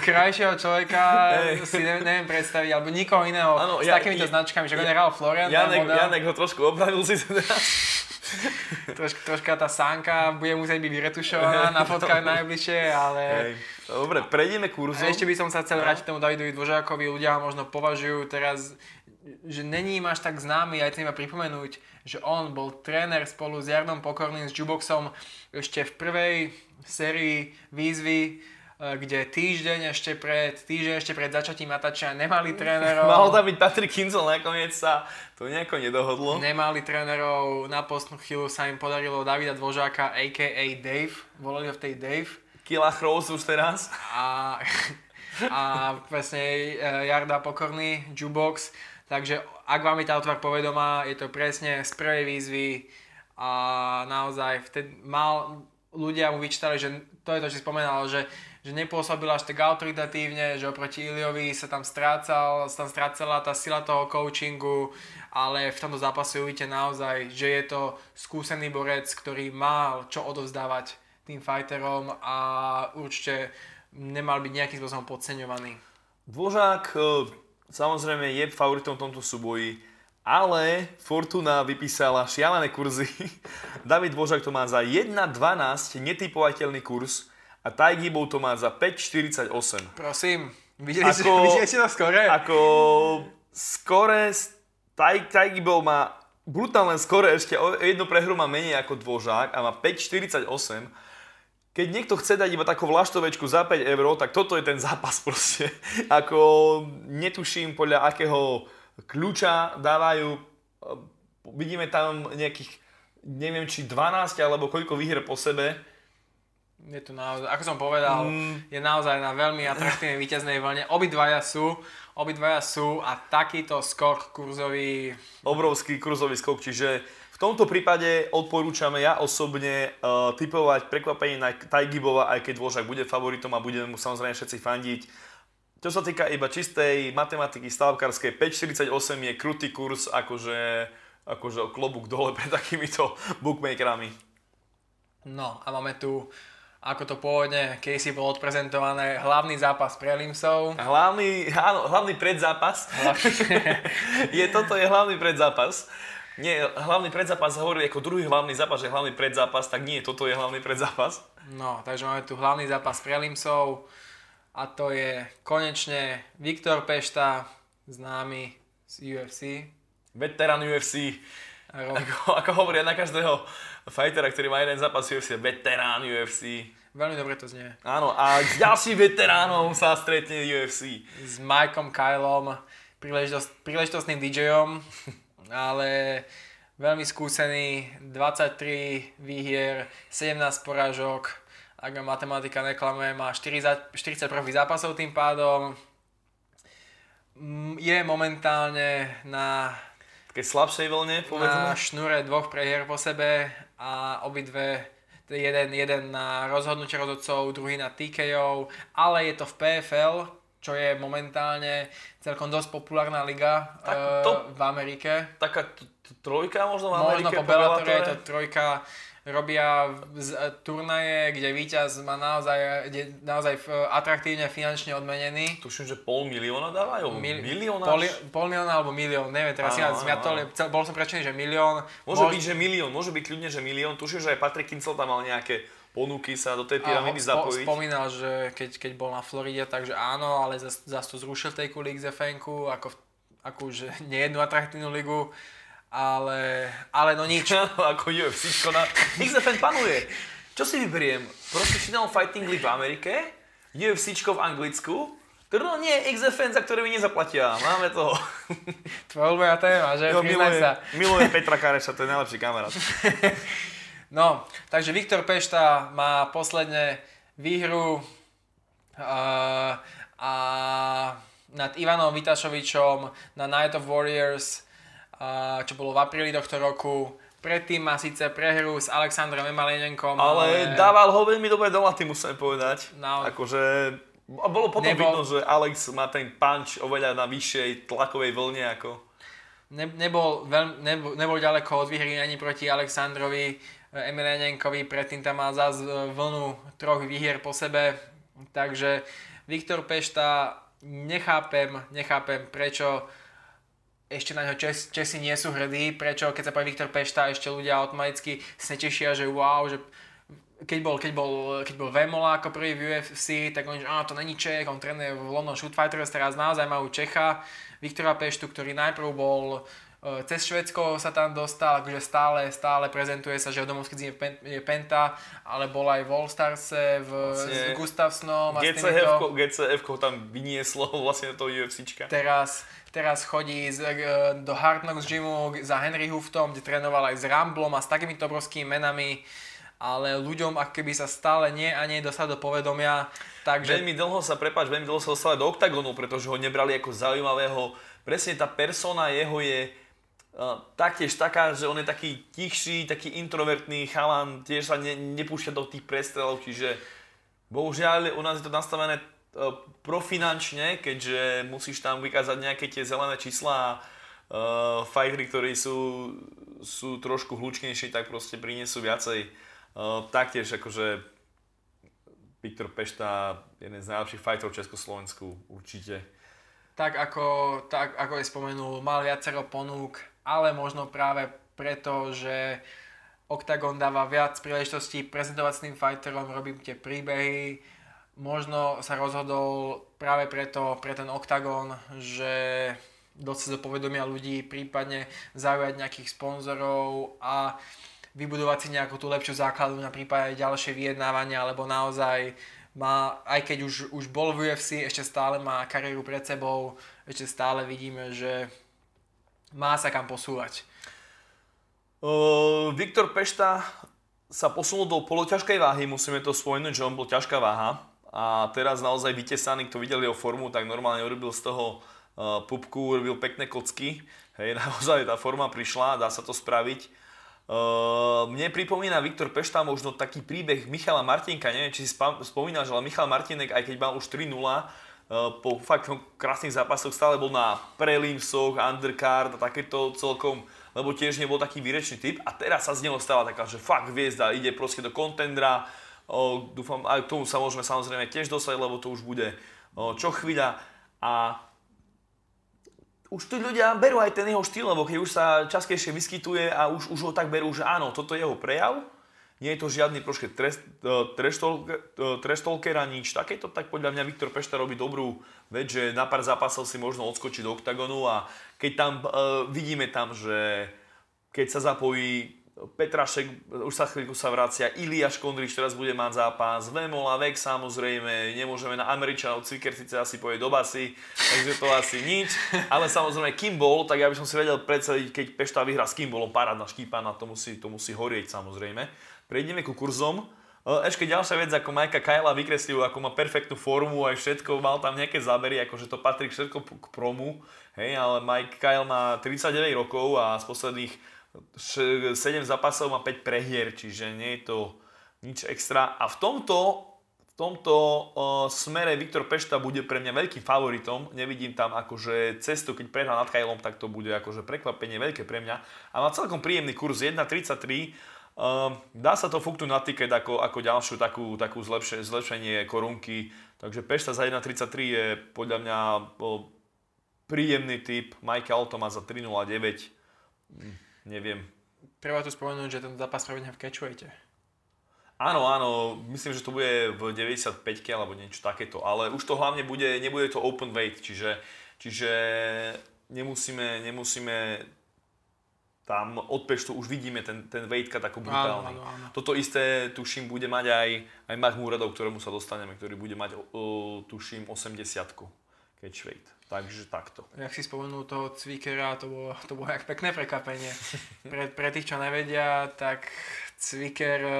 krajšieho človeka hey. si ne, neviem predstaviť, alebo nikoho iného ano, s ja, takýmito ja, značkami, že ja, Ralph Lauren. Janek, Janek ho trošku obladil si teraz. Troš, troška tá sánka bude musieť byť vyretušovaná na fotkách najbližšie, ale... Hej. Dobre, prejdeme kurzom. A ešte by som sa chcel vrátiť tomu Davidovi Dvožákovi, ľudia ho možno považujú teraz... že není máš tak známy, aj chcem iba pripomenúť, že on bol tréner spolu s Jarnom Pokorným, s Juboxom ešte v prvej sérii výzvy, kde týždeň ešte pred, týždeň ešte pred začatím atačia nemali trénerov. Mal tam byť Patrik Kincel, nakoniec sa to nejako nedohodlo. Nemali trénerov, na postnú chvíľu sa im podarilo Davida Dvožáka, á ká á Dave, volali ho v tej Dave. Kila Chrous už teraz. A, a presne Jarda Pokorný, Jubox. Takže ak vám je tá tvár povedomá, je to presne z prvej výzvy a naozaj vtedy mal, ľudia mu vyčítali, že to je to, čo spomenal, že, že nepôsobil až tak autoritatívne, že oproti Iliovi sa tam strácal, sa tam strácala tá sila toho coachingu, ale v tomto zápase uvidíte naozaj, že je to skúsený borec, ktorý mal čo odovzdávať tým fighterom a určite nemal byť nejakým spôsobom podceňovaný. Dvožák... Samozrejme je favoritom v tomto súboji, ale Fortuna vypísala šialené kurzy. David Dvožák to má za jeden dvanásť, netipovateľný kurz a Tajgibov to má za päť štyridsaťosem. Prosím, videli ste to skore? Ako skore, taj, Tajgibov má brutálne skore, ešte jednu prehru má menej ako Dvožák a má päť štyridsaťosem. Keď niekto chce dať iba takú vlaštovečku za päť eur, tak toto je ten zápas proste. Ako netuším, podľa akého kľúča dávajú. Vidíme tam nejakých, neviem či dvanásť alebo koľko výher po sebe. Je to naozaj, ako som povedal, mm. je naozaj na veľmi atraktívnej víťaznej vlne. Obidvaja sú, obidvaja sú a takýto skok kurzový... Obrovský kurzový skok, čiže... V tomto prípade odporúčame ja osobne uh, tipovať prekvapenie na Tajgibova, aj keď Dvožák bude favoritom a budeme mu samozrejme všetci fandiť. Čo sa týka iba čistej matematiky stavkárskej, päť štyridsaťosem je krutý kurz, akože, akože klobúk dole pred takýmito bookmakerami. No a máme tu, ako to pôvodne, keď si bol odprezentované, hlavný zápas prelimsov. Hlavný, áno, hlavný predzápas. je, toto je hlavný predzápas. Nie, hlavný predzápas hovorili ako druhý hlavný zápas, že hlavný predzápas, tak nie, toto je hlavný predzápas. No, takže máme tu hlavný zápas prelimsov a to je konečne Viktor Pešta, známy z ú ef cé. Veterán ú ef cé, Rob... ako, ako hovoria na každého fightera, ktorý má jeden zápas ú ef cé, veterán ú ef cé. Veľmi dobre to znie. Áno, a s ďalším veteránom sa stretne ú ef cé. S Mikeom Kylom, príležitost, príležitostným dí džejom. Ale veľmi skúsený, dvadsaťtri výhier, sedemnásť porážok, ak ma matematika neklame, má štyridsať prvých zápasov tým pádom. Je momentálne na takej slabšej vlne, povedzme. Na šnúre dvoch prehier po sebe a obidve, jeden, jeden na rozhodnutie rozhodcov, druhý na té ká ó, ale je to v pé ef el, čo je momentálne celkom dosť populárna liga to, e, v Amerike. Taká t- t- trojka možno v Amerike? Možno po, po Bellatore je to trojka. Robia z, e, turnaje, kde víťaz má naozaj, de, naozaj atraktívne finančne odmenený. Tuším, že pol milióna dávajú? Mil, milión poli, pol milióna alebo milión, neviem. Teraz áno, ja, ja to, cel, bol som prečený, že milión. Môže mož... byť, že milión, môže byť ľudne, že milión. Tuším, že aj Patrik Kincel tam mal nejaké... ponúky sa do tej pyramidy spo, zapojiť. Spomínal, že keď, keď bol na Floride, takže áno, ale zase zas to zrušil tej kvôli iks ef enku, ako, ako už nejednú atraktívnu ligu, ale, ale no nič. Ako ú ef cé na... iks ef en panuje. Čo si vyberiem? Professional Fighting League v Amerike? UFCčko v Anglicku? Trno nie je X F N, za ktoré mi nezaplatia. Máme toho. Tvoja obľúbená téma, že? Jo, miluje, sa. Milujem Petra Kareša, to je najlepší kamarát. No, takže Viktor Pešta má posledne výhru uh, a nad Ivanom Vitašovičom na Night of Warriors, uh, čo bolo v apríli tohto roku. Predtým má síce prehru s Alexandrom Emalejnenkom. Ale, ale dával ho veľmi dobre do laty, musím povedať. No. Akože... A bolo potom nebol... vidno, že Alex má ten punch oveľa na vyššej tlakovej vlne ako... Ne, nebol, veľ, nebol, nebol ďaleko od výhry ani proti Alexandrovi Emelejnenkovi, predtým tam mal zase vlnu troch výhier po sebe. Takže Viktor Pešta, nechápem, nechápem prečo ešte na ňo Čes, Česi nie sú hrdí, prečo keď sa povie Viktor Pešta ešte ľudia automaticky sa netešia, že wow, že... Keď bol, keď, bol, keď bol Vemola ako prvý v U F C, tak oni, že áno, to není Čech, on trénuje v London Shoot Fighters, teraz naozaj majú Čecha, Viktora Peštu, ktorý najprv bol e, cez Švédsko sa tam dostal, takže stále, stále prezentuje sa, že v domovskej zime je Penta, ale bol aj v Allstarse, v, s Gustafssonom. G C F-ko, G C F-ko tam vynieslo vlastne toho UFCčka. Teraz, teraz chodí z, e, do Hard Knocks gymu za Henry Huftom, kde trénoval aj s Ramblom a s takýmito obrovskými menami. Ale ľuďom ak keby sa stále nie a nie dostali do povedomia, takže... Veľmi dlho sa, prepáč, veľmi dlho sa dostali do Oktagonu, pretože ho nebrali ako zaujímavého. Presne tá persona jeho je uh, taktiež taká, že on je taký tichší, taký introvertný chalan, tiež sa ne, nepúšťa do tých prestrelov, čiže bohužiaľ u nás je to nastavené uh, profinančne, keďže musíš tam vykázať nejaké tie zelené čísla a uh, fightery, ktorí sú, sú trošku hlučnejší, tak proste prinesú viacej. Uh, taktiež akože Viktor Pešta, jeden z najlepších fajterov v Československu, určite. Tak ako, tak ako je spomenul, mal viacero ponúk, ale možno práve preto, že Oktagon dáva viac príležitostí prezentovať s tým fajterom, robím tie príbehy. Možno sa rozhodol práve preto, pre ten Oktagon, že dostať do povedomia ľudí, prípadne zaujať nejakých sponzorov a vybudovať si nejakú tú lepšiu základnú na prípade ďalšie vyjednávania, alebo naozaj má, aj keď už, už bol v U F C, ešte stále má kariéru pred sebou, ešte stále vidíme, že má sa kam posúvať. Uh, Viktor Pešta sa posunul do poloťažkej váhy, musíme to spomenúť, že on bol ťažká váha a teraz naozaj vytesaný, kto videl jeho formu, tak normálne urobil z toho uh, pupku, urobil pekné kocky, hej, naozaj tá forma prišla, dá sa to spraviť. Uh, mne pripomína Viktor Pešta možno taký príbeh Michala Martinka, neviem či si spomínal, že ale Michal Martinek, aj keď mal už tri nula, uh, po fakt krásnych zápasoch stále bol na prelimsoch, undercard a takéto celkom, lebo tiež nebol taký výrečný typ a teraz sa z neho stáva taká, že fakt hviezda, ide proste do contendera, uh, dúfam, aj k tomu sa môžeme samozrejme tiež dostať, lebo to už bude uh, čo chvíľa a už tu ľudia berú aj ten jeho štýl, lebo keď už sa častejšie vyskytuje a už, už ho tak berú, že áno, toto je jeho prejav, nie je to žiadny troške trash talker a nič takéto, tak podľa mňa Viktor Pešta robí dobrú vec, že na pár zápasov si možno odskočiť do oktagonu a keď tam e, vidíme tam, že keď sa zapojí Petrašek, už sa chvíľku sa vracia, Iliáš Kondrič teraz bude mať zápas, Vemola, Vek samozrejme, nemôžeme na Američanov, Cviker síce asi poje do basy, takže to asi nič, ale samozrejme Kimball, tak ja by som si vedel predstaviť, keď Pešta vyhrá s Kimballom, parádna štípana, to musí, to musí horieť samozrejme. Prejdeme ku kurzom, ešte ďalšia vec, ako Majka Kajla vykreslil, ako má perfektnú formu, aj všetko, mal tam nejaké zábery, akože to patrí všetko k promu, hej, ale Mike Kyle má tridsaťdeväť rokov a z posledných sedem zápasov má päť prehier, čiže nie je to nič extra. A v tomto, v tomto uh, smere Viktor Pešta bude pre mňa veľkým favoritom. Nevidím tam akože cestu, keď prehrá nad Kajlom, tak to bude akože prekvapenie veľké pre mňa. A má celkom príjemný kurz jeden tridsaťtri. Uh, dá sa to fúknuť na ticket ako, ako ďalšiu takú, takú zlepšenie, zlepšenie korunky. Takže Pešta za jeden tridsaťtri je podľa mňa uh, príjemný typ. Michael to má za tri nula deväť. Mm. Neviem. Treba tu spomenúť, že ten zápas prebehne v catchweighte. Áno, áno. Myslím, že to bude v deväťdesiatpäťke alebo niečo takéto. Ale už to hlavne bude, nebude to open weight. Čiže, čiže nemusíme, nemusíme Tam od Peštu už vidíme ten, ten weight cut ako brutálny. Áno, áno, áno. Toto isté, tuším, bude mať aj, aj Mark Muradov, ktorému sa dostaneme, ktorý bude mať, uh, tuším, osemdesiatku catch weight. Takže takto. Jak si spomenul toho Cvikera, to bolo, to bolo jak pekné prekvapenie. Pre, pre tých, čo nevedia, tak Cviker uh,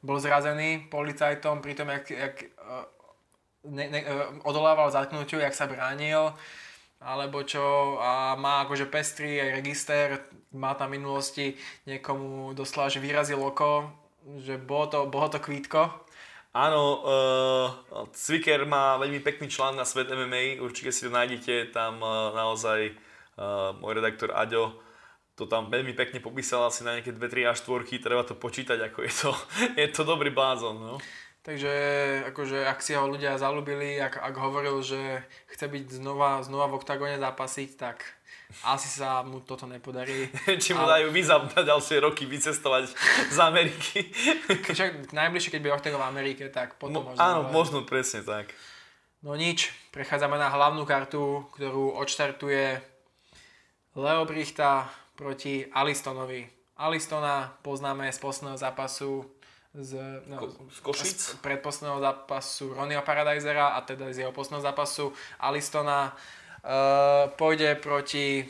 bol zrazený policajtom, pritom jak, jak uh, ne, ne, uh, odolával zatknutiu, jak sa bránil. Alebo čo, a má akože pestrý aj register, má tam minulosti niekomu doslova, že vyrazil oko, že bolo to, bolo to kvítko. Áno, uh, Cviker má veľmi pekný člán na Svet em em á, určite si to nájdete, tam uh, naozaj uh, môj redaktor Aďo to tam veľmi pekne popísal, asi na nejaké dve, tri a štvorky, treba to počítať, ako je to, je to dobrý blázon, no. Takže akože, ak si ho ľudia zalúbili, ak, ak hovoril, že chce byť znova, znova v Oktagone zápasiť, tak asi sa mu toto nepodarí. Či mu dajú víza na ďalšie roky vycestovať z Ameriky. Však najbližšie, keď bude Oktagon v Amerike, tak potom no, možno... Áno, bude. Možno presne tak. No nič, prechádzame na hlavnú kartu, ktorú odštartuje Leo Brichta proti Alistonovi. Alistona poznáme z posledného zápasu z, no, z Košic, z predposledného zápasu Ronnieho Paradizera a teda z jeho posledného zápasu Alistona e, pôjde proti,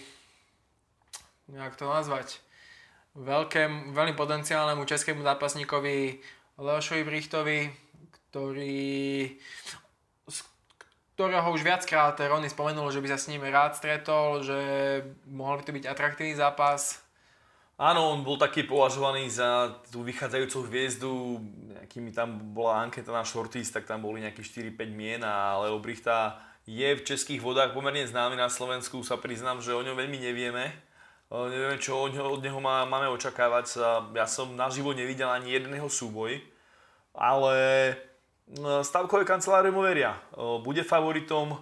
jak to nazvať, veľkém, veľmi potenciálnemu českému zápasníkovi Leošovi Brichtovi, ktorý, z ktorého už viackrát Ronnie spomenul, že by sa s ním rád stretol, že mohol by to byť atraktívny zápas. Áno, on bol taký považovaný za tú vychádzajúcu hviezdu, nejakými tam bola anketa na shortlist, tak tam boli nejakých štyri päť mien a Leo Brichta je v českých vodách pomerne známy na Slovensku, sa priznám, že o ňom veľmi nevieme. Nevieme, čo od neho, od neho má, máme očakávať. Ja som naživo nevidel ani jeden jeho súboj, ale stavkové kancelárie mu veria. Bude favoritom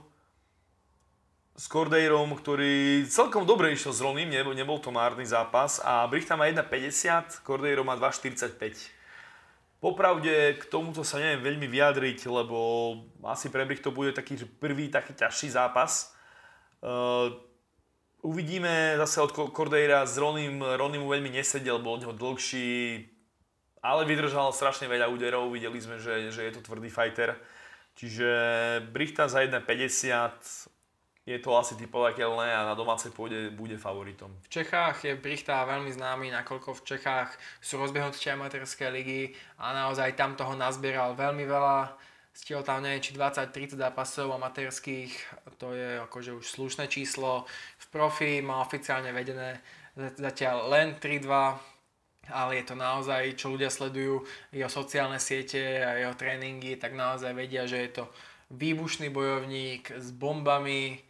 s Cordeirom, ktorý celkom dobre išiel s Ronim, nebol, nebol to márny zápas a Brichta má jedna päťdesiat, Cordeiro má dva štyridsaťpäť. Popravde k tomuto sa neviem veľmi vyjadriť, lebo asi pre Brichta bude taký prvý, taký ťažší zápas. Uh, uvidíme zase od Cordeira s Ronim, Ronim mu veľmi nesedel, bol od neho dlhší, ale vydržal strašne veľa úderov, videli sme, že, že je to tvrdý fighter. Čiže Brichta za jedna päťdesiat, je to asi typovateľné a na domácej pôde bude favoritom. V Čechách je Brichta veľmi známy, nakoľko v Čechách sú rozbehnuté amatérske ligy a naozaj tam toho nazbieral veľmi veľa. Stihol tam neviem, či dvadsať tridsať zápasov amatérských, to je akože už slušné číslo. V profi má oficiálne vedené zatiaľ len tri dva, ale je to naozaj, čo ľudia sledujú, jeho sociálne siete a jeho tréningy, tak naozaj vedia, že je to výbušný bojovník s bombami,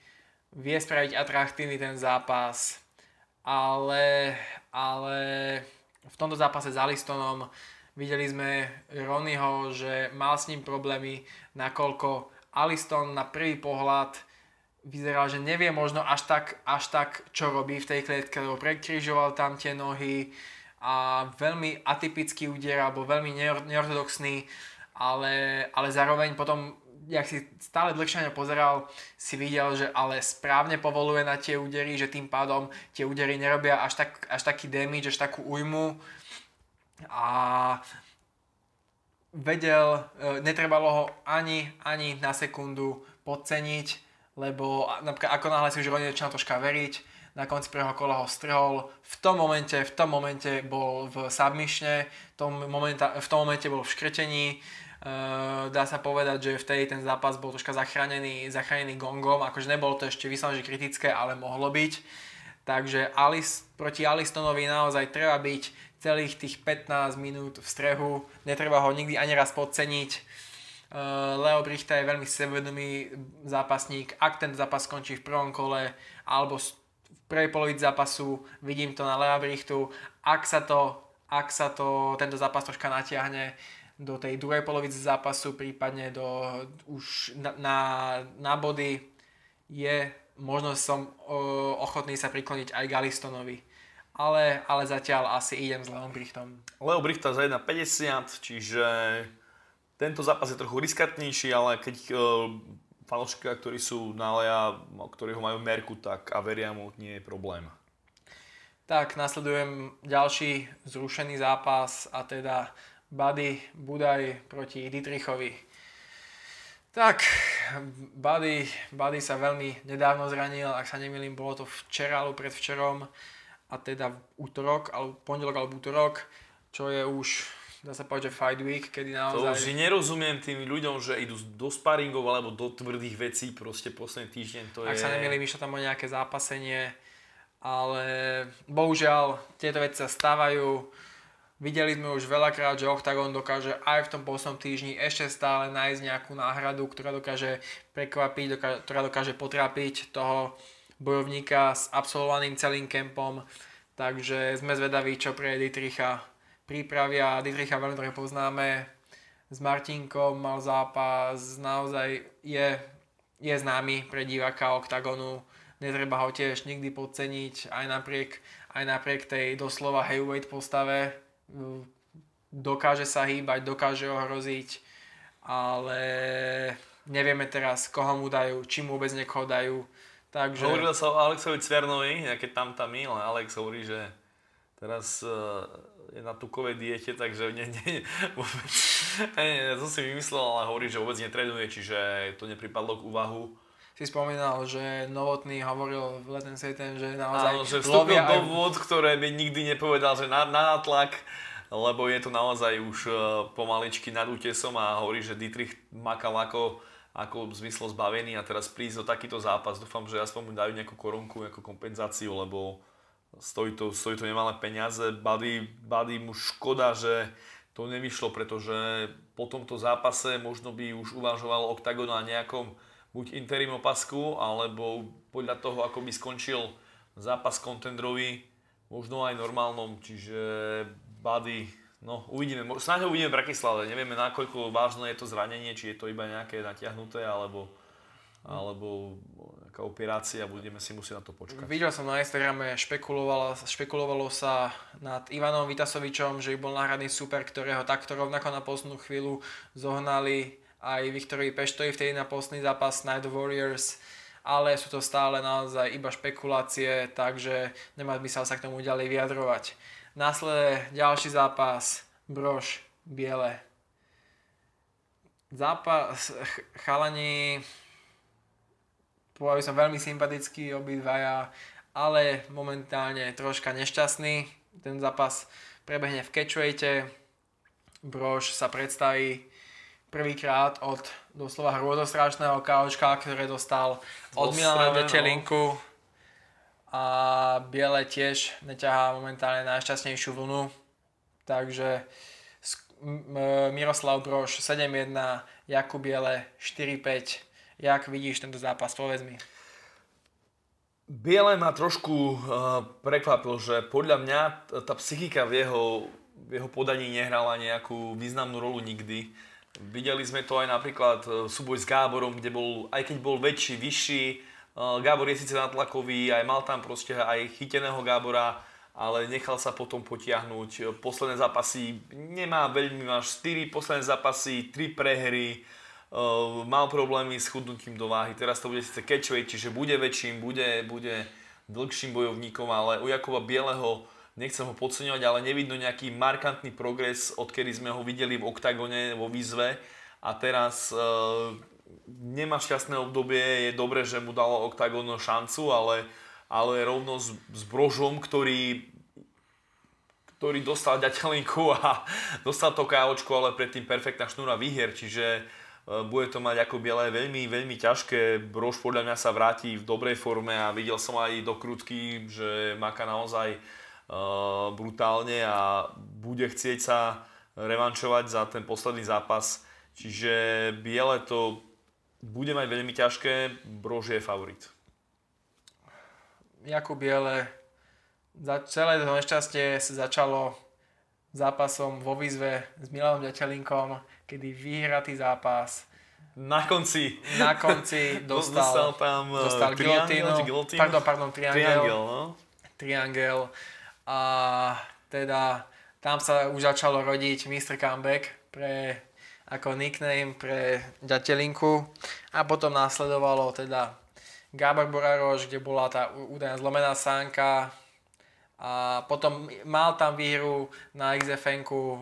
vie spraviť atraktívny ten zápas, ale, ale v tomto zápase s Alistonom videli sme Ronnieho, že mal s ním problémy, nakoľko Aliston na prvý pohľad vyzeral, že nevie možno až tak, až tak čo robí v tej klietke, lebo prekrižoval tam tie nohy a veľmi atypický úder, alebo veľmi neortodoxný, ale, ale zároveň potom jak si stále dlhšie na pozeral, si videl, že ale správne povoluje na tie údery, že tým pádom tie údery nerobia až, tak, až taký damage, až takú újmu. A vedel, netrebalo ho ani, ani na sekundu podceniť, lebo napríklad ako náhle si už Ronnie začal troška veriť, na konci prvého kola ho strhol, v tom momente, v tom momente bol v submišne, v tom momente bol v škrtení. Uh, dá sa povedať, že vtedy ten zápas bol troška zachránený, zachránený gongom, akože nebolo to ešte vyslovene kritické, ale mohlo byť. Takže Alice, proti Alistonovi naozaj treba byť celých tých pätnásť minút v strehu, netreba ho nikdy ani raz podceniť. Uh, Leo Brichta je veľmi sebevedomý zápasník, ak ten zápas skončí v prvom kole alebo v prvej polovici zápasu, vidím to na Leo Brichtu, ak sa to, ak sa to tento zápas troška natiahne do tej druhej polovice zápasu, prípadne do, už na, na, na body, je možnosť, som o, ochotný sa prikloniť aj Galistonovi. Ale, ale zatiaľ asi idem s Leom Brichtom. Leo Brichta za jedna päťdesiat, čiže tento zápas je trochu riskantnejší, ale keď e, fanúšikovia, ktorí sú na Lea, ktorí ho majú merku, tak a veria mu, nie je problém. tak nasledujem ďalší zrušený zápas, a teda Buddy Budaj proti Dietrichovi. Tak, Buddy, Buddy sa veľmi nedávno zranil, ak sa nemýlim, bolo to včera alebo predvčerom, a teda v útorok, alebo pondelok alebo útorok, čo je už, dá sa povedať, že fight week, kedy naozaj... To už si nerozumiem tým ľuďom, že idú do sparingov alebo do tvrdých vecí, proste posledný týždeň to ak je... Ak sa nemýlim, išlo tam o nejaké zápasenie, ale bohužiaľ tieto veci sa stávajú. Videli sme už veľakrát, že Oktagon dokáže aj v tom poslednom týždni ešte stále nájsť nejakú náhradu, ktorá dokáže prekvapiť, dokáže, ktorá dokáže potrápiť toho bojovníka s absolvovaným celým kempom. Takže sme zvedaví, čo pre Dietricha pripravia. Dietricha veľmi dobre poznáme. S Martinkom mal zápas, naozaj je, je známy pre diváka Oktagonu. Netreba ho tiež nikdy podceniť, aj napriek, aj napriek tej doslova heavyweight postave. Dokáže sa hýbať, dokáže ohroziť, ale nevieme teraz, koho mu dajú, či mu vôbec niekoho dajú. Takže... Hovoril sa o Alexovi Cvernovi, nejaké tamtami, ale Alex hovorí, že teraz uh, je na tukovej diete, takže nie, nie, vôbec, nie, to si vymyslel, ale hovorí, že vôbec netrenuje, čiže to nepripadlo k úvahu. Si spomínal, že Novotný hovoril v Letném sveten, že naozaj... Áno, že vstúpil aj... do vôd, ktoré by nikdy nepovedal, že na, na tlak, lebo je to naozaj už pomaličky nad útesom, a hovorí, že Dietrich makal ako, ako zmyslo zbavený, a teraz prísť do takýto zápas. Dúfam, že aspoň mu dajú nejakú korunku, nejakú kompenzáciu, lebo stojí to, stojí to nemalé peniaze. Buddy, Buddy mu škoda, že to nevyšlo, pretože po tomto zápase možno by už uvažoval Oktagon na nejakom buď interim opasku, alebo podľa toho, ako by skončil zápas kontendrovi, možno aj normálnom, čiže Buddy, no uvidíme, snáď ho uvidíme v Bratislave, nevieme, nakoľko vážne je to zranenie, či je to iba nejaké natiahnuté, alebo, alebo nejaká operácia, budeme si musieť na to počkať. Videl som na Instagrame, špekulovalo, špekulovalo sa nad Ivanom Vitasovičom, že bol náhradný super, ktorého takto rovnako na poslednú chvíľu zohnali aj Viktorovi Peštovi vtedy na posledný zápas Night Warriors, ale sú to stále naozaj iba špekulácie, takže nemá zmysel sa k tomu ďalej vyjadrovať. Následuje ďalší zápas Broš Biele. Zápas chalani, povedal by som, veľmi sympatický obidvaja, ale momentálne troška nešťastný. Ten zápas prebehne v catchweighte. Broš sa predstaví prvýkrát od doslova hrôzostrašného káočka, ktoré dostal od Milana Ďatelinku, a Biele tiež neťahá momentálne najšťastnejšiu vlnu, takže Miroslav Broš sedem jedna, Jakub Biele štyri päť. Jak vidíš tento zápas, povedz mi. Biele ma trošku prekvapil, že podľa mňa tá psychika v jeho, v jeho podaní nehrala nejakú významnú rolu nikdy. Videli sme to aj napríklad súboj s Gáborom, kde bol, aj keď bol väčší, vyšší, Gábor je síce natlakový, aj mal tam proste aj chyteného Gábora, ale nechal sa potom potiahnuť. Posledné zápasy nemá veľmi, má štyri posledné zápasy, tri prehry, mal problémy s chudnutím do váhy. Teraz to bude síce catchweight, čiže bude väčším, bude, bude dlhším bojovníkom, ale u Jakuba Bieleho nechcem ho podceňovať, ale nevidno nejaký markantný progres, odkedy sme ho videli v Oktagone, vo výzve. A teraz e, nemá šťastné obdobie, je dobré, že mu dalo Oktagon šancu, ale, ale rovno s, s Brožom, ktorý, ktorý dostal Ďatelinku a dostal to káočku, ale predtým perfektná šnúra výher. Čiže e, bude to mať ako Biele veľmi, veľmi ťažké. Brož podľa mňa sa vráti v dobrej forme a videl som aj do krutky, že máka naozaj Uh, brutálne a bude chcieť sa revančovať za ten posledný zápas. Čiže Biele to bude mať veľmi ťažké, Brož je favorit. Jakub Biele, za celé to nešťastie sa začalo zápasom vo výzve s Milanom Ďatelinkom, kedy vyhratý zápas na konci, na konci dostal, dostal tam dostal triangel, guillotinu, pardon, pardon, triangel, triangel, no? triangel A teda tam sa už začalo rodiť mister Comeback pre, ako nickname pre Ďatelinku. A potom následovalo teda Gábor Borároš, kde bola tá údajná zlomená sánka. A A potom mal tam výhru na iks ef enku e,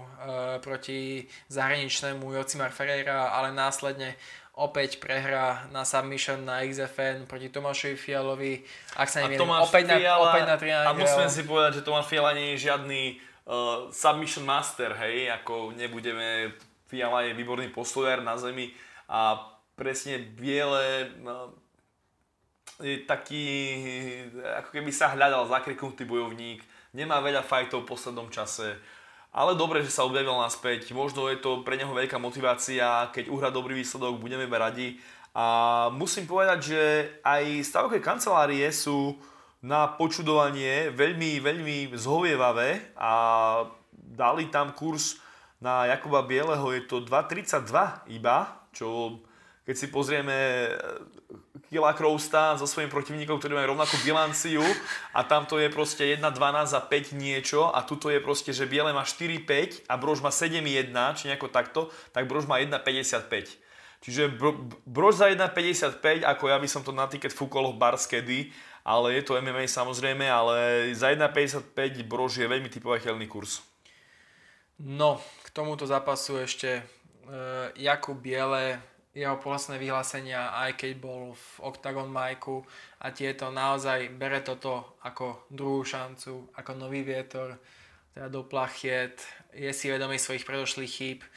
proti zahraničnému Jocimar Ferreira, ale následne opäť prehra na submission na iks ef en proti Tomášovi Fialovi. Ak sa neviem, opäť, Fiala, na, opäť na triangel. A musíme si povedať, že Tomáš Fiala nie je žiadny uh, submission master, hej, ako nebudeme, Fiala je výborný postojár na zemi a presne Biele uh, je taký, ako keby sa hľadal zakriknutý bojovník, nemá veľa fajtov v poslednom čase. Ale dobre, že sa objavil naspäť, možno je to pre neho veľká motivácia, keď uhrá dobrý výsledok, budeme radi. A musím povedať, že aj stavkové kancelárie sú na počudovanie veľmi, veľmi zhovievavé a dali tam kurz na Jakuba Bieleho, je to dva tridsaťdva iba, čo keď si pozrieme Killa Crowsta so svojím protivníkom, ktorý majú rovnakú bilanciu a tamto je proste jedna dvanásť a päť niečo a tuto je proste, že Biele má štyri päť a Broš má sedem jedna, či nejako takto, tak Broš má jedna päťdesiatpäť. Čiže Broš za jedna päťdesiatpäť, ako ja by som to na ticket fúkol v bars kedy, ale je to em em á samozrejme, ale za jedna päťdesiatpäť Broš je veľmi typovateľný kurz. No, k tomuto zápasu ešte e, Jakub Biele, jeho posledné vyhlásenia, aj keď bol v Oktagon majku a tieto, naozaj bere toto ako druhú šancu, ako nový vietor, teda do plachiet, je si vedomý svojich predošlých chýb, e,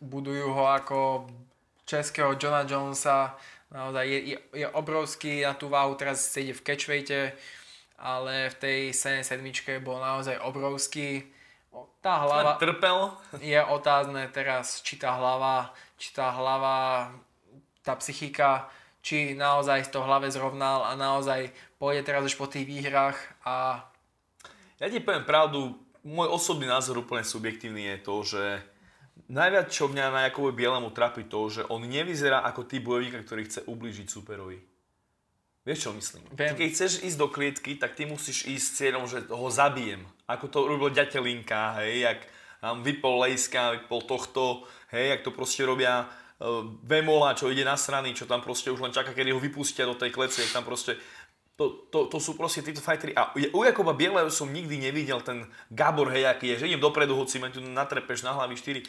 budujú ho ako českého Johna Jonesa, naozaj je, je, je obrovský na tú váhu, teraz ide v catchweighte, ale v tej sedemdesiatsedmičke bol naozaj obrovský. Tá hlava trpel. Je otázne teraz, či tá hlava, či tá hlava, tá psychika, či naozaj to hlave zrovnal a naozaj pôjde teraz už po tých výhrách a... Ja ti poviem pravdu, môj osobný názor úplne subjektívny je to, že najviac čo mňa na Jakubovi Bielemu trápi to, že on nevyzerá ako typ bojovníka, ktorý chce ublížiť superovi. Vieš, čo myslím? Ty, keď chceš ísť do klietky, tak ty musíš ísť s cieľom, že ho zabijem. Ako to robil Ďatelinka, hej, jak nám vypol Lejska, vypol tohto, hej, jak to proste robia Vemola, čo ide na strany, čo tam proste už len čaká, kedy ho vypustia do tej klece, tam proste... To, to, to sú proste títo fightery. A u Jakuba Bieleho som nikdy nevidel ten gábor, hej, aký je, že idem dopredu, hoci ma tu natrepeš na hlavy štyri.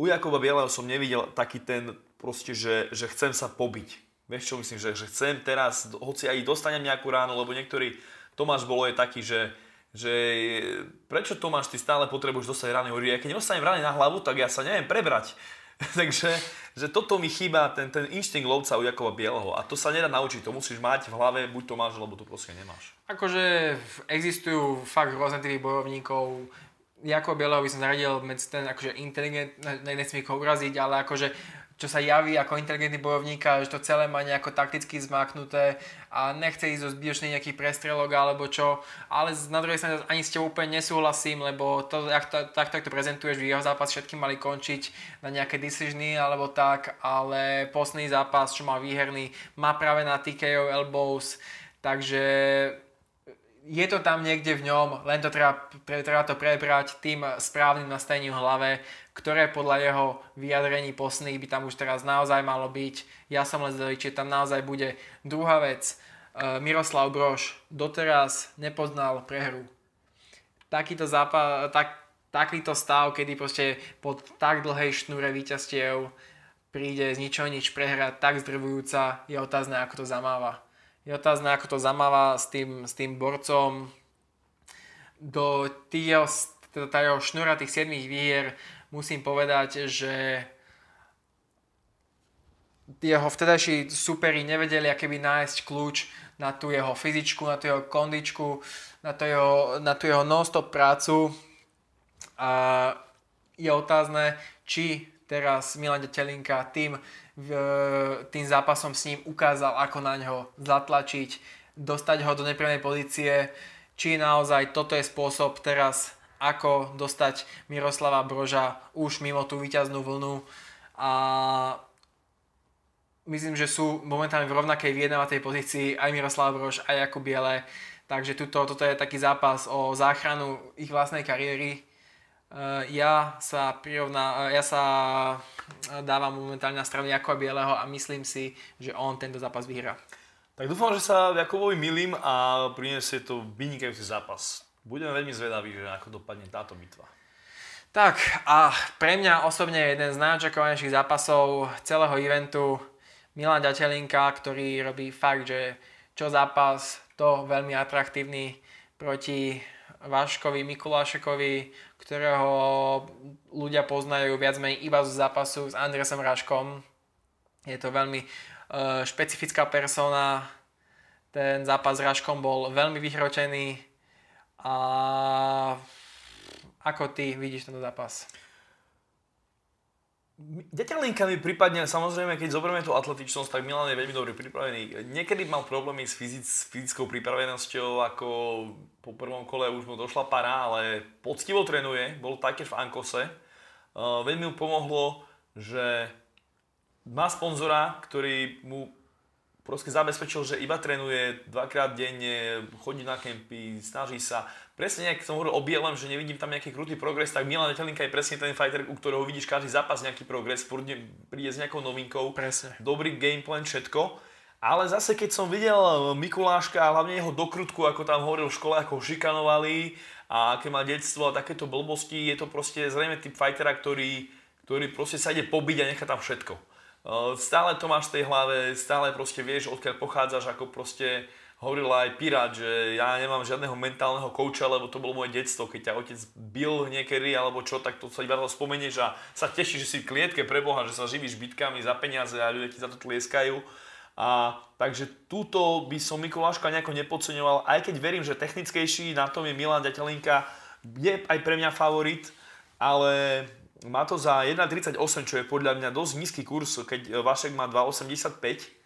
U Jakuba Bieleho som nevidel taký ten proste, že, že chcem sa pobiť. Vieš, čo myslím, že, že chcem teraz, hoci aj dostanem nejakú ránu, lebo niektorý Tomáš bolo je taký, že, že prečo Tomáš, ty stále potrebuješ dostať rány? Hovorí, ja keď nedostanem rány na hlavu, tak ja sa neviem prebrať. Takže že toto mi chýba, ten, ten inštinkt lovca u Jakuba Bieleho. A to sa nedá naučiť, to musíš mať v hlave, buď to máš, lebo to proste nemáš. Akože existujú fakt rôzne typy bojovníkov. Jakuba Bieleho by som zaradil medzi ten akože inteligent, nesmí ho uraziť, ale akože čo sa javí ako inteligentný bojovník a že to celé má nejako takticky zmáknuté a nechce ísť do zbytočných nejakých prestrelok alebo čo, ale na druhej strane ani s tebou úplne nesúhlasím, lebo to, jak to, takto, jak to prezentuješ, v jeho zápas všetky mali končiť na nejaké decisiony alebo tak, ale posledný zápas, čo má výherný, má práve na té ká ó elbows, takže je to tam niekde v ňom, len to treba, treba to prebrať tým správnym nastavením v hlave, ktoré podľa jeho vyjadrení posných by tam už teraz naozaj malo byť. Ja som len zvedavý, či tam naozaj bude. Druhá vec, Miroslav Broš doteraz nepoznal prehru. Takýto, zápa- tak, takýto stav, kedy proste po tak dlhej šnúre víťazstiev príde z ničoho nič prehra, tak zdrvujúca, je otázne, ako to zamáva. Je otázne, ako to zamáva s tým, s tým borcom. Do týho, týho šnúra tých siedmých výhier musím povedať, že jeho vtedajší superi nevedeli akéby nájsť kľúč na tú jeho fyzičku, na tú jeho kondičku, na tú jeho, na tú jeho non-stop prácu. A je otázne, či teraz Milan Ďatelinka tým, tým zápasom s ním ukázal, ako na ňo zatlačiť, dostať ho do nepríjemnej pozície, či naozaj toto je spôsob teraz, ako dostať Miroslava Broža už mimo tú víťaznú vlnu a myslím, že sú momentálne v rovnakej vyjednávacej pozícii aj Miroslav Brož, aj Jakub Biele, takže tuto, toto je taký zápas o záchranu ich vlastnej kariéry. Ja sa, prirovná, ja sa dávam momentálne na stranu Jakuba Bieleho a myslím si, že on tento zápas vyhrá. Tak dúfam, že sa Jakubovi milím a priniesie to vynikajúci zápas. Budeme veľmi zvedaví, že ako dopadne táto bitva. Tak a pre mňa osobne jeden z najčakovanejších zápasov celého eventu Milan Ďatelinka, ktorý robí fakt, že čo zápas, to veľmi atraktívny proti Vaškovi Mikulášekovi, ktorého ľudia poznajú viac menej iba z zápasu s Andresom Raškom. Je to veľmi e, špecifická persona. Ten zápas s Raškom bol veľmi vyhročený. A ako ty vidíš tento zápas? Ďatelinka mi prípadne, samozrejme, keď zoberieme tú atletičnosť, tak Milan je veľmi dobre pripravený. Niekedy mal problémy s, fyzic, s fyzickou pripravenosťou, ako po prvom kole už mu došla para, ale poctivo trénuje, bol taktiež v Ankose. Uh, veľmi mu pomohlo, že má sponzora, ktorý mu proste zabezpečil, že iba trénuje dvakrát denne, chodí na kempy, snaží sa. Presne, nejak som hovoril o Bielem, že nevidím tam nejaký krutý progres, tak Milan Ďatelinka je presne ten fighter, u ktorého vidíš každý zápas nejaký progres, príde s nejakou novinkou, presne. Dobrý gameplan, všetko. Ale zase, keď som videl Mikuláška a hlavne jeho dokrutku, ako tam hovoril v škole, ako ho šikanovali a aké má detstvo a takéto blbosti, je to proste zrejme typ fightera, ktorý, ktorý proste sa ide pobiť a nechá tam všetko. Stále to máš v tej hlave, stále proste vieš, odkiaľ pochádzaš, ako proste... Hovorila aj Pirát, že ja nemám žiadneho mentálneho kouča, lebo to bolo moje detstvo. Keď ťa otec bil niekedy alebo čo, tak to sa iba spomenieš a sa tešíš, že si v klietke pre Boha, že sa živíš bitkami za peniaze a ľudia ti za to tlieskajú. A takže túto by som Mikuláška nejako nepodceňoval, aj keď verím, že technickejší, na tom je Milan Ďatelinka, je aj pre mňa favorit, ale má to za jeden tridsaťosem, čo je podľa mňa dosť nízky kurz, keď Vašek má dva osemdesiatpäť.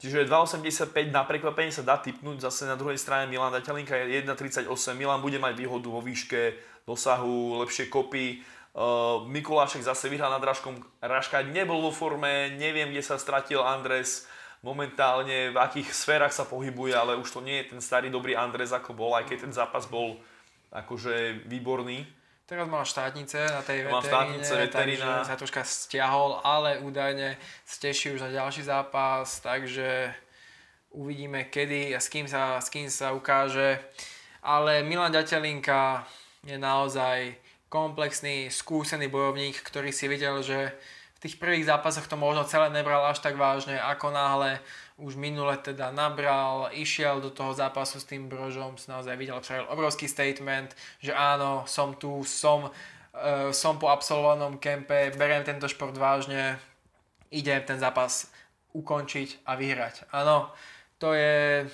Čiže dva osemdesiatpäť na prekvapenie sa dá tipnúť, zase na druhej strane Milan Ďatelinka je jeden tridsaťosem, Milan bude mať výhodu vo výške, dosahu, lepšie kopy. Uh, Mikulášek zase vyhral nad Raškom, Raška nebol vo forme, neviem, kde sa stratil Andres, momentálne v akých sférach sa pohybuje, ale už to nie je ten starý dobrý Andres, ako bol, aj keď ten zápas bol akože výborný. Teraz mal štátnice na tej veteríne, takže sa troška stiahol, ale údajne steší už na ďalší zápas, takže uvidíme kedy a s kým sa, s kým sa ukáže. Ale Milan Ďatelinka je naozaj komplexný, skúsený bojovník, ktorý si videl, že v tých prvých zápasoch to možno celé nebral až tak vážne, ako náhle už minule teda nabral, išiel do toho zápasu s tým Brožom, naozaj videl, čo obrovský statement, že áno, som tu, som, e, som po absolvovanom kempe, beriem tento šport vážne, idem ten zápas ukončiť a vyhrať. Áno, to je,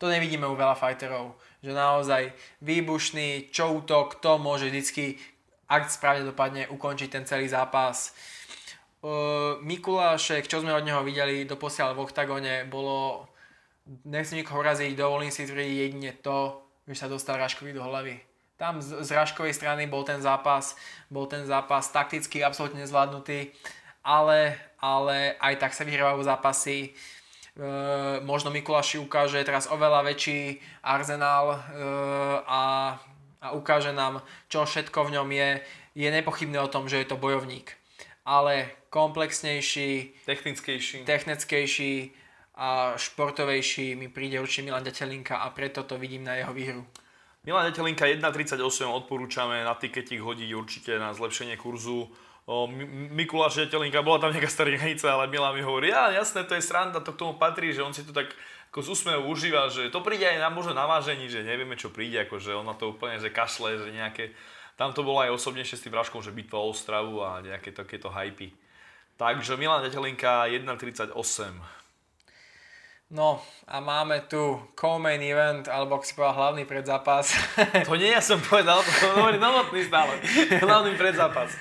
to nevidíme u veľa fighterov, že naozaj výbušný, čo útok, to môže vždycky, ak správne dopadne, ukončiť ten celý zápas. Mikulášek, čo sme od neho videli doposiaľ v Oktagone, bolo, nechcem nikoho uraziť, dovolím si tvrdiť jedine to, že sa dostal Raškovi do hlavy. Tam z, z Raškovej strany bol ten zápas, bol ten zápas takticky absolútne nezvládnutý, ale, ale aj tak sa vyhrávajú zápasy. E, možno Mikuláši ukáže teraz oveľa väčší arzenál e, a, a ukáže nám, čo všetko v ňom je. Je nepochybné o tom, že je to bojovník. Ale komplexnejší, technickejší. technickejší a športovejší mi príde určite Milan Ďatelinka a preto to vidím na jeho výhru. Milan Ďatelinka jeden tridsaťosem odporúčame na tiketík hodiť určite na zlepšenie kurzu. Mikuláš Ďatelinka, bola tam nejaká starienica, ale Milan mi hovorí, ja jasné, to je sranda, to k tomu patrí, že on si to tak ako z úsmevu užíva, že to príde aj na, možno na vážení, že nevieme čo príde, akože on na to úplne že kašle, že nejaké... Tam to bolo aj osobnejšie s tým Raškom, že bitva o Ostravu a nejaké takéto hypy. Takže Milan Ďatelinka jeden tridsaťosem. No a máme tu co-main event, alebo ak si povedal hlavný predzápas. To nie ja som povedal, to som hovoril novotný stále. Hlavný predzápas.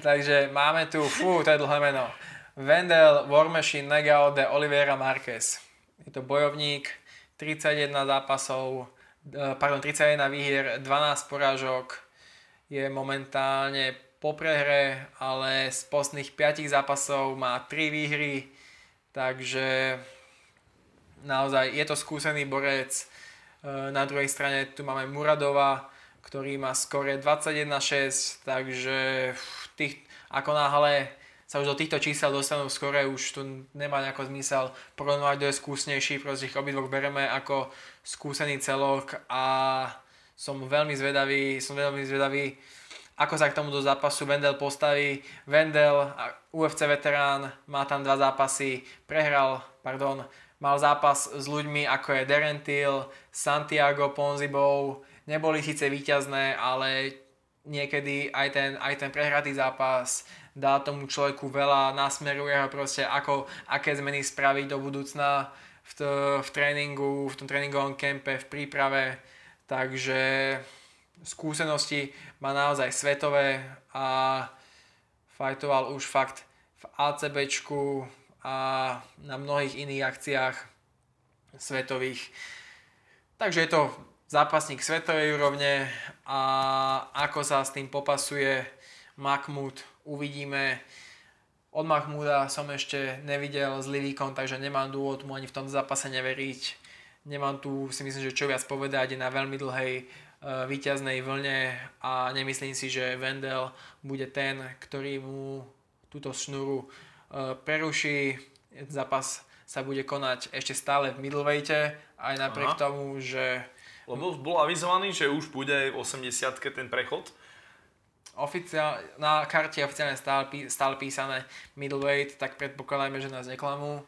Takže máme tu, fú, to je dlhé meno. Wendell War Machine Negao de Oliveira Marquez. Je to bojovník, tridsaťjeden zápasov, pardon, tridsaťjeden výhier, dvanásť porážok, je momentálne po prehre, ale z posledných piatich zápasov má tri výhry, takže naozaj je to skúsený borec. Na druhej strane tu máme Muradova, ktorý má skore dvadsaťjeden šesť, takže tých, ako náhle sa už do týchto čísel dostanú skore, už tu nemá nejaký zmysel porovnávať, kto je skúsnejší, proste ich obidvoch bereme ako skúsený celok a som veľmi zvedavý, som veľmi zvedavý, ako sa k tomuto zápasu Wendel postaví. Wendel, ú ef cé veterán, má tam dva zápasy, prehral, pardon, mal zápas s ľuďmi ako je Derentil, Santiago Ponzibov, neboli síce víťazné, ale niekedy aj ten, aj ten prehratý zápas dá tomu človeku veľa, nasmeruje ho proste, ako, aké zmeny spraviť do budúcna v, t- v tréningu, v tom tréningovom kempe, v príprave, takže skúsenosti má naozaj svetové a fajtoval už fakt v á cé béčku a na mnohých iných akciách svetových. Takže je to zápasník svetovej úrovne a ako sa s tým popasuje Mahmud, uvidíme. Od Mahmuda som ešte nevidel zlý výkon, takže nemám dôvod mu ani v tom zápase neveriť. Nemám tu, si myslím, že čo viac povedať, je na veľmi dlhej víťaznej vlne a nemyslím si, že Wendel bude ten, ktorý mu túto šnuru preruší. Zápas sa bude konať ešte stále v middleweighte, aj napriek Aha. tomu, že... Lebo bol avizovaný, že už bude v osemdesiatke ten prechod. Oficiál... Na karte je oficiálne stále, pí... stále písané middleweight, tak predpokladajme, že nás neklamú.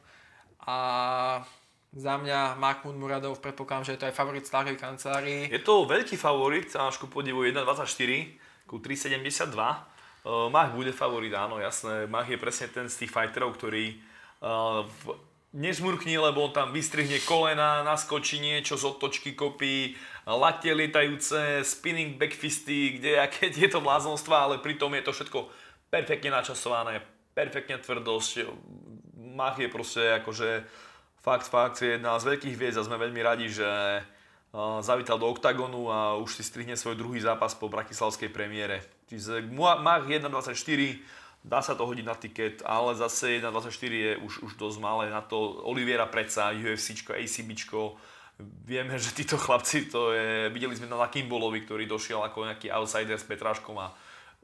A... Za mňa Mahmud Muradov, predpokladám, že je to aj favorit starých kancelárií. Je to veľký favorit, až ku podivu jeden dvadsaťštyri, ku tri sedemdesiatdva. Uh, Mach bude favorit, áno, jasné. Mach je presne ten z tých fighterov, ktorý uh, nežmurkní, lebo on tam vystrihne kolena, naskočí niečo z odtočky kopí, latte lietajúce, spinning backfisty, kde aké tieto bláznostvá, ale pritom je to všetko perfektne načasované, perfektne tvrdosť. Mach je proste akože... Fakt, fakt, je jedna z veľkých hviezd a sme veľmi radi, že zavítal do Oktagonu a už si strihne svoj druhý zápas po bratislavskej premiére. Čiže Mach jeden dvadsaťštyri, dá sa to hodiť na tiket, ale zase jeden dvadsaťštyri je už, už dosť malé na to. Oliviera predsa, UFCčko, ACBčko, vieme, že títo chlapci to je... Videli sme na Kimbolovi, ktorý došiel ako nejaký outsider s Petráškom a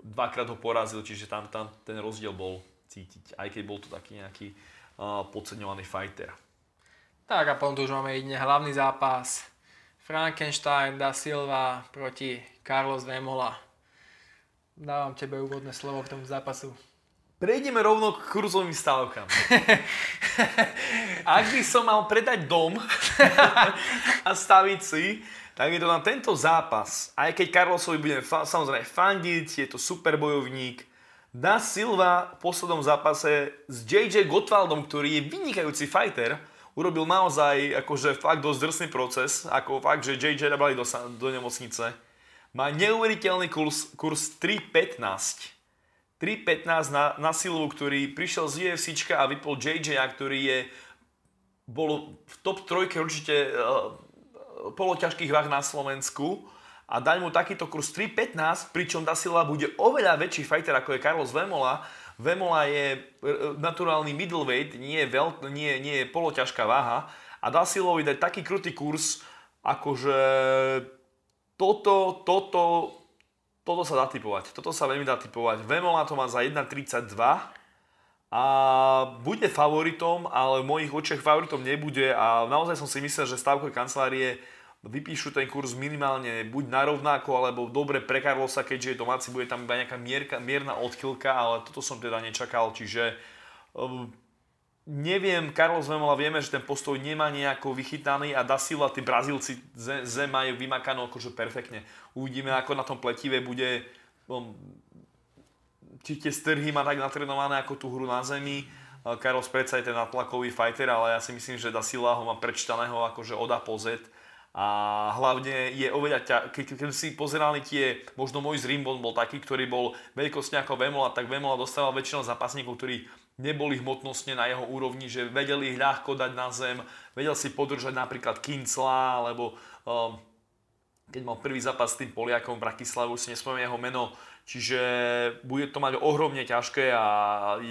dvakrát ho porazil, čiže tam, tam ten rozdiel bol cítiť, aj keď bol to taký nejaký uh, podceňovaný fighter. Tak a potom tu už máme jedine hlavný zápas. Frankenstein da Silva proti Carlos Vemola. Dávam tebe úvodné slovo k tomu zápasu. Prejdeme rovno k kurzovým stávkam. Ak by som mal predať dom a staviť si, tak je to na tento zápas. Aj keď Carlosovi budeme fa- samozrejme fandiť, je to super bojovník. Da Silva v poslednom zápase s jé jé Gottwaldom, ktorý je vynikajúci fighter, urobil naozaj akože fakt dosť drsný proces, ako fakt, že jé jé nabrali do, do nemocnice. Má neuveriteľný kurz, kurz tri pätnásť. tri pätnásť na, na Silvu, ktorý prišiel z UFCčka a vypol jé jé, ktorý je bol v top trojke určite uh, poloťažkých váh na Slovensku. A dať mu takýto kurz tri pätnásť, pričom Da Silva bude oveľa väčší fighter, ako je Carlos Vemola. Vemola je naturálny middleweight, nie je, veľ, nie, nie je poloťažká váha. A Da Silvovi dať taký krutý kurz, akože toto, toto, toto sa dá tipovať. Toto sa veľmi dá tipovať. Vemola to má za jeden tridsaťdva a bude favoritom, ale v mojich očiach favoritom nebude. A naozaj som si myslel, že stávkové kancelárie vypíšu ten kurz minimálne buď narovnáko, alebo dobre pre Carlosa, keďže je domáci, bude tam iba nejaká mierka, mierna odchýlka, ale toto som teda nečakal, čiže um, neviem, Carlos Vemola, vieme, že ten postoj nemá nejako vychytaný a Da Silva, tí Brazílci ze, ze majú vymakanú akože perfektne. Uvidíme, ako na tom pletivé bude, um, či tie strhy má tak natrenované ako tú hru na zemi. Carlos predsa je ten natlakový fighter, ale ja si myslím, že Da Silva ho má prečítaného akože od A po Z. A hlavne je oveľa ťa... Keď, keď si pozerali tie... Možno môj Rimbon bol taký, ktorý bol veľkostne ako Vemola, tak Vemola dostával väčšinou zápasníkov, ktorí neboli hmotnostne na jeho úrovni, že vedeli ich ľahko dať na zem, vedel si podržať napríklad Kincla, alebo um, keď mal prvý zápas s tým Poliakom v Bratislavu, si nespomínam jeho meno. Čiže bude to mať ohromne ťažké a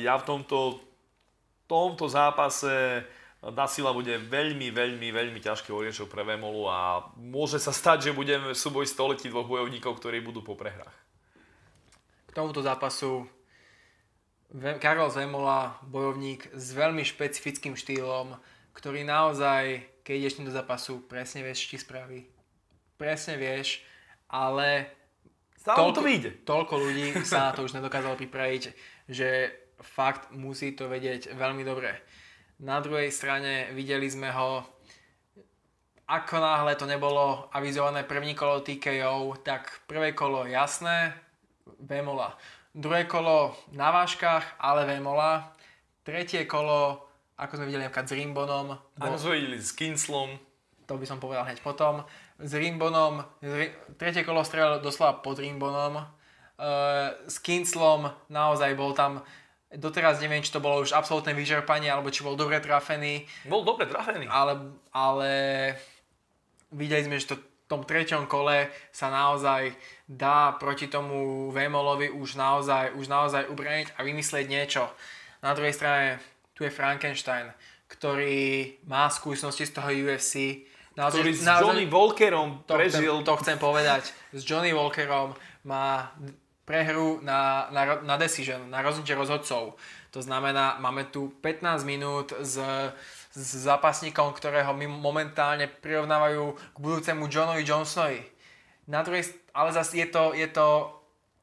ja v tomto, tomto zápase... Da Silva bude veľmi, veľmi, veľmi ťažký oriešok pre Vemolu a môže sa stať, že budeme súboj století dvoch bojovníkov, ktorí budú po prehrách. K tomuto zápasu Carlos Vemola, bojovník s veľmi špecifickým štýlom, ktorý naozaj, keď ideš do zápasu, presne vieš, čo ti spraví. Presne vieš, ale toľko, to vyjde. Toľko ľudí sa na to už nedokázalo pripraviť, že fakt musí to vedieť veľmi dobre. Na druhej strane videli sme ho, ako náhle to nebolo avizované první kolo té ká ó, tak prvé kolo jasné, Vemola. Druhé kolo na vážkach, ale Vemola. Tretie kolo, ako sme videli napríklad s Rimbonom. Áno, sme videli s Kinclom. To by som povedal hneď potom. S Rimbonom, tretie kolo strelil doslova pod Rimbonom. E, s Kinclom naozaj bol tam, doteraz neviem, či to bolo už absolútne vyčerpanie, alebo či bol dobre trafený. Bol dobre trafený. Ale, ale videli sme, že to v tom treťom kole sa naozaj dá proti tomu Vemolovi už naozaj, už naozaj ubraniť a vymyslieť niečo. Na druhej strane tu je Frankenstein, ktorý má skúsenosti z toho ú ef cé. Naozaj, ktorý s naozaj, Johnny Walkerom to, prežil. To chcem povedať. S Johnny Walkerom má prehru na, na, na decision, na rozhodnutie rozhodcov. To znamená, máme tu pätnásť minút z... s zápasníkom, ktorého my momentálne prirovnávajú k budúcemu Johnovi Johnsonovi. Na druhej, ale zase je to, je to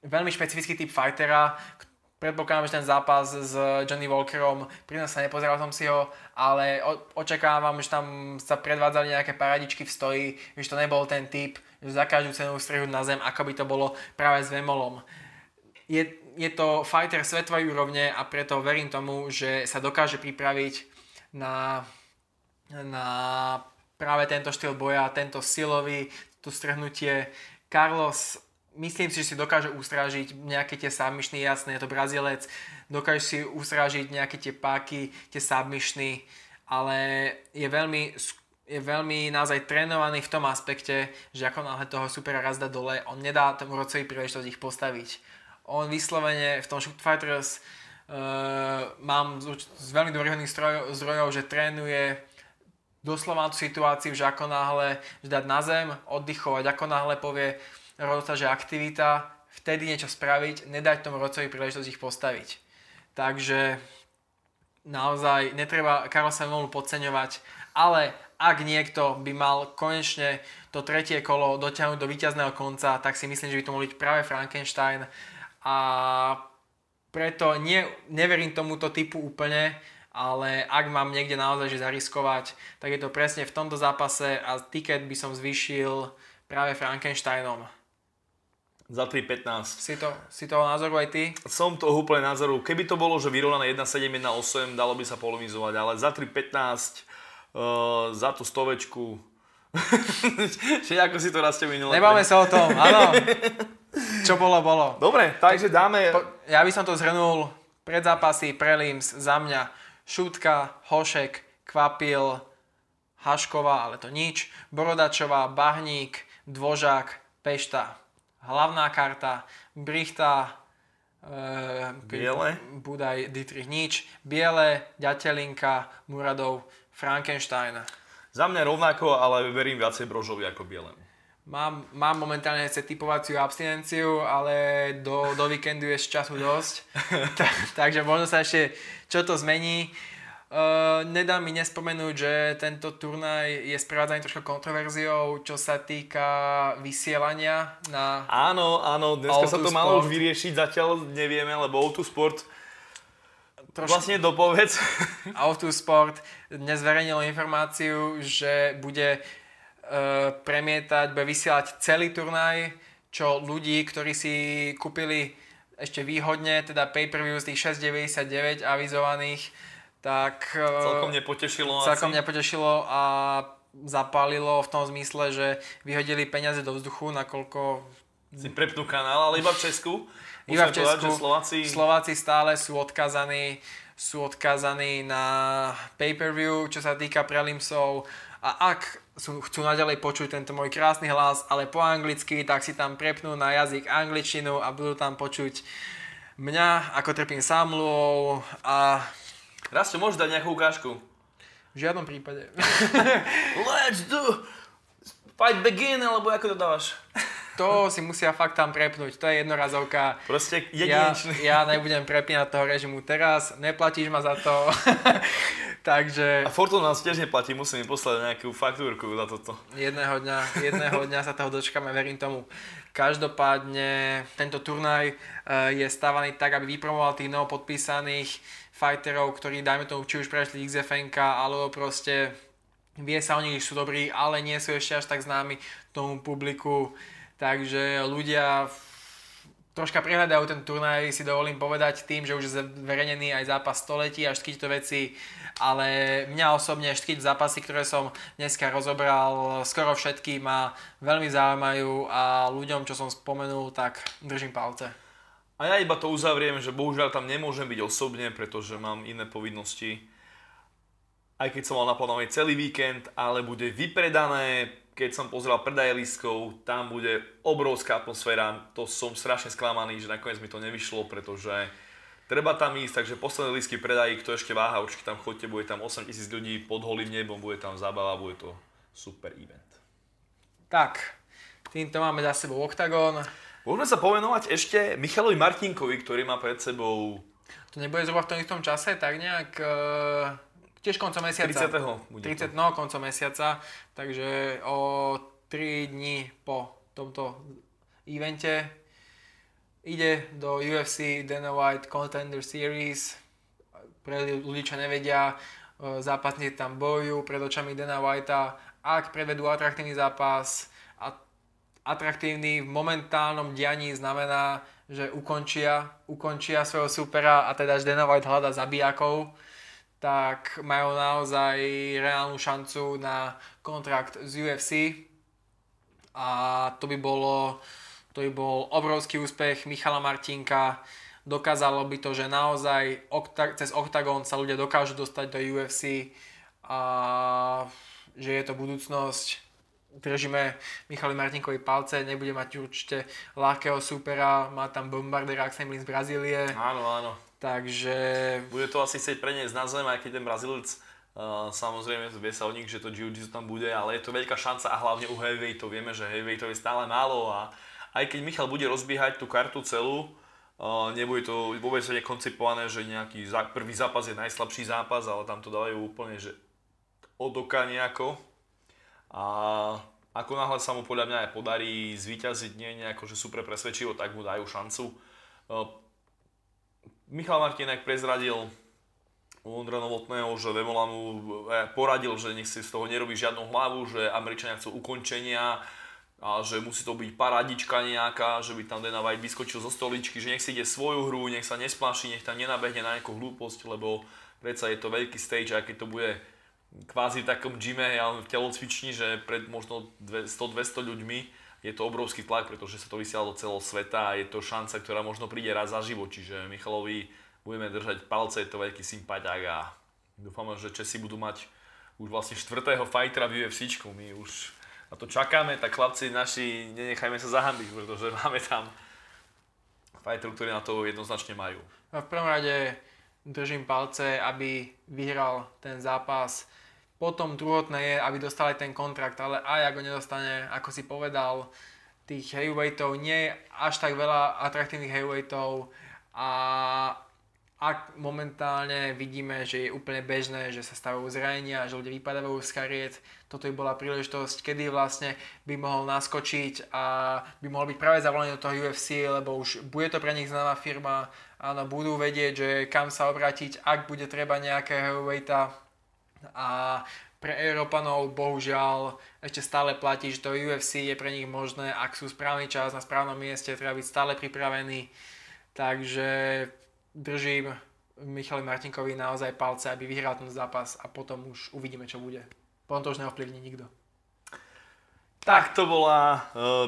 veľmi špecifický typ fightera. Predpokladám, že ten zápas s Johnny Walkerom, pri nás sa nepozeral som si ho, ale o, očakávam, že tam sa predvádzali nejaké paradičky v stoji, že to nebol ten typ, že za každú cenu strihnúť na zem, ako by to bolo práve s Vemolom. Je, je to fighter svetovej úrovne a preto verím tomu, že sa dokáže pripraviť Na, na práve tento štýl boja, tento silový, to strhnutie. Carlos, myslím si, že si dokáže ustrážiť nejaké tie submišny, jasné, je to Brazílec, dokáže si ustrážiť nejaké tie páky, tie submišny, ale je veľmi, je veľmi naozaj trénovaný v tom aspekte, že ako náhle toho supera raz dá dole, on nedá tomu rodcovi príležitosť ich postaviť. On vyslovene v tom Shoot Fighters Uh, mám z, z veľmi dôveryhodných zdrojov, že trénuje doslova tú situáciu, že ako náhle že dať na zem, oddychovať, ako náhle povie rodca, že aktivita, vtedy niečo spraviť, nedať tomu rodcovi príležitosť ich postaviť. Takže naozaj netreba Carlosa Vemolu podceňovať, ale ak niekto by mal konečne to tretie kolo dotiahnuť do víťazného konca, tak si myslím, že by to mohol byť práve Frankenstein a preto ne, neverím tomuto typu úplne, ale ak mám niekde naozaj že zariskovať, tak je to presne v tomto zápase a tiket by som zvýšil práve Frankensteinom. Za tri pätnásť. Si, to, si toho názoru aj ty? Som toho úplne názoru. Keby to bolo, že vyrovnané jedna sedem, jedna osem, dalo by sa polemizovať, ale za tri pätnásť, uh, za tú stovečku, čiže ako si to raste minulé. Nebáme sa o tom, áno. Čo bolo, bolo. Dobre, takže dáme... Po, ja by som to zhrnul. Pred zápasy, prelims, za mňa Šutka, Hošek, Kvapil, Hašková, ale to nič. Borodáčová, Bahník, Dvožák, Pešta. Hlavná karta, Brichta, e, Biele, Budaj, Dietrich, nič. Biele, Ďatelinka, Muradov, Frankenstein. Za mňa rovnako, ale verím viacej Brožovi ako Bielemu. Mám, mám momentálne chce typovaciu abstinenciu, ale do, do víkendu je času dosť. Ta, takže možno sa ešte čo to zmení. Uh, nedá mi nespomenúť, že tento turnaj je sprevádzaný trošku kontroverziou, čo sa týka vysielania na... Áno, áno, dneska sa to malo už vyriešiť, zatiaľ nevieme, lebo ó dva Sport... Trošku... Vlastne dopovedz. ó dva Sport dnes zverejnilo informáciu, že bude... premietať, bude vysielať celý turnaj, čo ľudí, ktorí si kúpili ešte výhodne, teda pay-per-view z tých šesť deväťdesiatdeväť avizovaných, tak celkom nepotešilo, celkom nepotešilo a zapálilo v tom zmysle, že vyhodili peniaze do vzduchu, nakoľko si prepnú kanál, ale iba v Česku. Iba v Česku. Povedať, Slováci... Slováci stále sú odkazaní, sú odkazaní na pay-per-view, čo sa týka prelimsov. A ak sú, chcú naďalej počuť tento môj krásny hlas, ale po anglicky, tak si tam prepnú na jazyk angličtinu a budú tam počuť mňa, ako trpím sámluvou a... Raz to môžeš dať nejakú ukážku? V žiadnom prípade. Let's do... Fight begin, alebo ako to dávaš? to si musia fakt tam prepnúť, to je jednorazovka. Proste jedinečný. Ja, ja nebudem prepínať toho režimu teraz, neplatíš ma za to. Takže... A Fortuna nás tiež neplatí, musím im poslať nejakú faktúrku za toto. Jedného dňa, jedného dňa sa toho dočkáme, verím tomu. Každopádne tento turnaj je stávaný tak, aby vypromoval tých novopodpísaných fighterov, ktorí, dajme tomu, či už prešli iks ef enka, alebo proste vie sa o nich, sú dobrí, ale nie sú ešte až tak známi tomu publiku. Takže ľudia troška prehľadajú ten turnaj, si dovolím povedať, tým, že už je zverejnený aj zápas století a všetky tieto veci, ale mňa osobne všetky zápasy, ktoré som dneska rozobral, skoro všetky ma veľmi zaujímajú a ľuďom, čo som spomenul, tak držím palce. A ja iba to uzavriem, že bohužiaľ tam nemôžem byť osobne, pretože mám iné povinnosti, aj keď som mal naplánovaný celý víkend, ale bude vypredané. Keď som pozeral predaje lístkov, tam bude obrovská atmosféra. To som strašne sklamaný, že nakoniec mi to nevyšlo, pretože treba tam ísť, takže posledné lístky predají, kto ešte váha, určite tam chodte, bude tam osemtisíc ľudí pod holým nebom, bude tam zábava, bude to super event. Tak, týmto máme za sebou Oktagon. Môžeme sa povenovať ešte Michalovi Martinkovi, ktorý má pred sebou... To nebude zhruba v tom istom čase, tak nejak... Uh... Tiež koncom mesiaca, tridsiateho. tridsiateho. No, koncom mesiaca, takže o tri dni po tomto evente ide do ú ef cé Dana White Contender Series. Pre ľudí, čo nevedia, zápasníci tam bojujú pred očami Dana Whitea, ak prevedú atraktívny zápas, a atraktívny v momentálnom dianí znamená, že ukončia, ukončia svojho supera, a teda Dana White hľadá zabijakov, tak majú naozaj reálnu šancu na kontrakt z ú ef cé a to by bolo, to by bol obrovský úspech Michala Martinka. Dokázalo by to, že naozaj cez Oktagon sa ľudia dokážu dostať do ú ef cé a že je to budúcnosť. Držíme Michalovi Martinkovi palce, nebude mať určite ľahkého súpera, má tam bombardera, ak sa nemýlim, z Brazílie. Áno, áno. Takže... Bude to asi chcieť preniesť na zem, aj keď ten Brazílec, uh, samozrejme, vie sa o nich, že to jiu-jitsu tam bude, ale je to veľká šanca a hlavne u heavyweightov. Vieme, že heavyweightov je stále málo a aj keď Michal bude rozbiehať tú kartu celú, uh, nebude to vôbec nekoncipované, že nejaký zá, prvý zápas je najslabší zápas, ale tam to dávajú úplne, že od oka nejako. A ako náhle sa mu podľa mňa aj podarí zvíťaziť, nie nejako, že super presvedčivo, tak mu dajú šancu. Uh, Michal Martinek prezradil Ondra Novotného, že Vemola mu poradil, že nech si z toho nerobí žiadnu hlavu, že Američania chcú ukončenia a že musí to byť paradička nejaká, že by tam Dana White vyskočil zo stoličky, že nech si ide svoju hru, nech sa nespláši, nech tam nenabehne na nejakú hlúposť, lebo predsa je to veľký stage, aj keď to bude kvázi v takom gyme, ja v telocvični, že pred možno sto dvesto ľuďmi je to obrovský tlak, pretože sa to vysiela do celého sveta a je to šanca, ktorá možno príde raz za život. Čiže Michalovi budeme držať palce, je to veľký sympaťák a dúfam, že Česi budú mať už vlastne štvrtého fightera v UFCčku. My už na to čakáme, tak chlapci naši, nenechajme sa zahambiť, pretože máme tam fighterov, ktorí na to jednoznačne majú. V prvom rade držím palce, aby vyhral ten zápas. Potom druhotné je, aby dostal aj ten kontrakt, ale aj ako nedostane, ako si povedal, tých heavyweightov nie je až tak veľa atraktívnych heavyweightov a ak momentálne vidíme, že je úplne bežné, že sa stavujú zranenia, že ľudia vypadávajú z kariet, toto by bola príležitosť, kedy vlastne by mohol naskočiť a by mohol byť práve zavolaný do toho ú ef cé, lebo už bude to pre nich známa firma, áno, budú vedieť, že kam sa obrátiť, ak bude treba nejakého heavyweighta. A pre Európanov bohužiaľ ešte stále platí, že to ú ef cé je pre nich možné, ak sú správny čas na správnom mieste, treba byť stále pripravení. Takže držím Michalovi Martinkovi naozaj palce, aby vyhral ten zápas a potom už uvidíme, čo bude. Potom to už neovplyvní nikto. Tak to bola uh,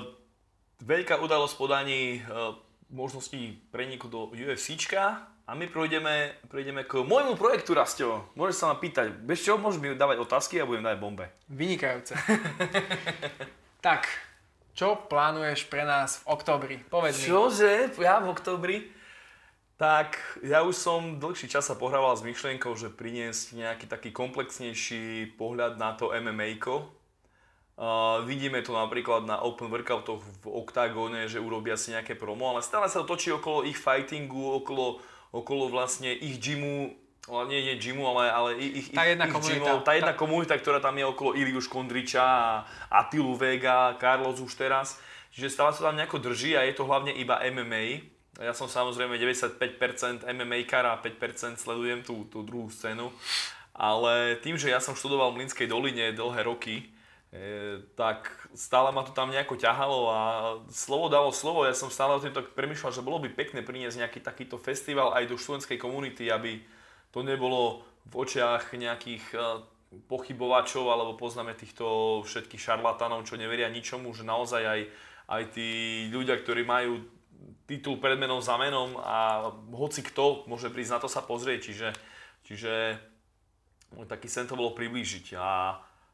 veľká udalosť podaní uh, možností preniku do UFCčka. A my prejdeme, prejdeme k môjmu projektu, Rastio. Môžeš sa ma pýtať, bez čoho môžeš mi dávať otázky a budem dávať bombe. Vynikajúce. Tak, čo plánuješ pre nás v októbri? Povedz mi. Čože? Ja v októbri? Tak, ja už som dlhší čas sa pohrával s myšlienkou, že priniesť nejaký taký komplexnejší pohľad na to em em á ko. Uh, vidíme to napríklad na open workoutoch v Oktagóne, že urobia si nejaké promo, ale stále sa to točí okolo ich fightingu, okolo, okolo vlastne ich gymu, nie, nie gymu, ale, ale ich, ich, tá jedna ich gymov, tá jedna tá... komunita, ktorá tam je okolo Iliu Škondriča a Attilu Vega, Carlos už teraz. Čiže stále sa tam nejako drží a je to hlavne iba em em á. Ja som samozrejme deväťdesiatpäť percent em em á-kara a päť percent sledujem tú, tú druhú scénu. Ale tým, že ja som študoval v Mlínskej doline dlhé roky, E, tak stále ma to tam nejako ťahalo a slovo dalo slovo. Ja som stále o tým tak premýšľal, že bolo by pekné priniesť nejaký takýto festival aj do študentskej komunity, aby to nebolo v očiach nejakých pochybovačov alebo poznáme týchto všetkých šarlatanov, čo neveria ničomu, že naozaj aj, aj tí ľudia, ktorí majú titul pred menom za menom a hoci kto môže prísť na to sa pozrieť, čiže, čiže taký sen to bolo priblížiť. A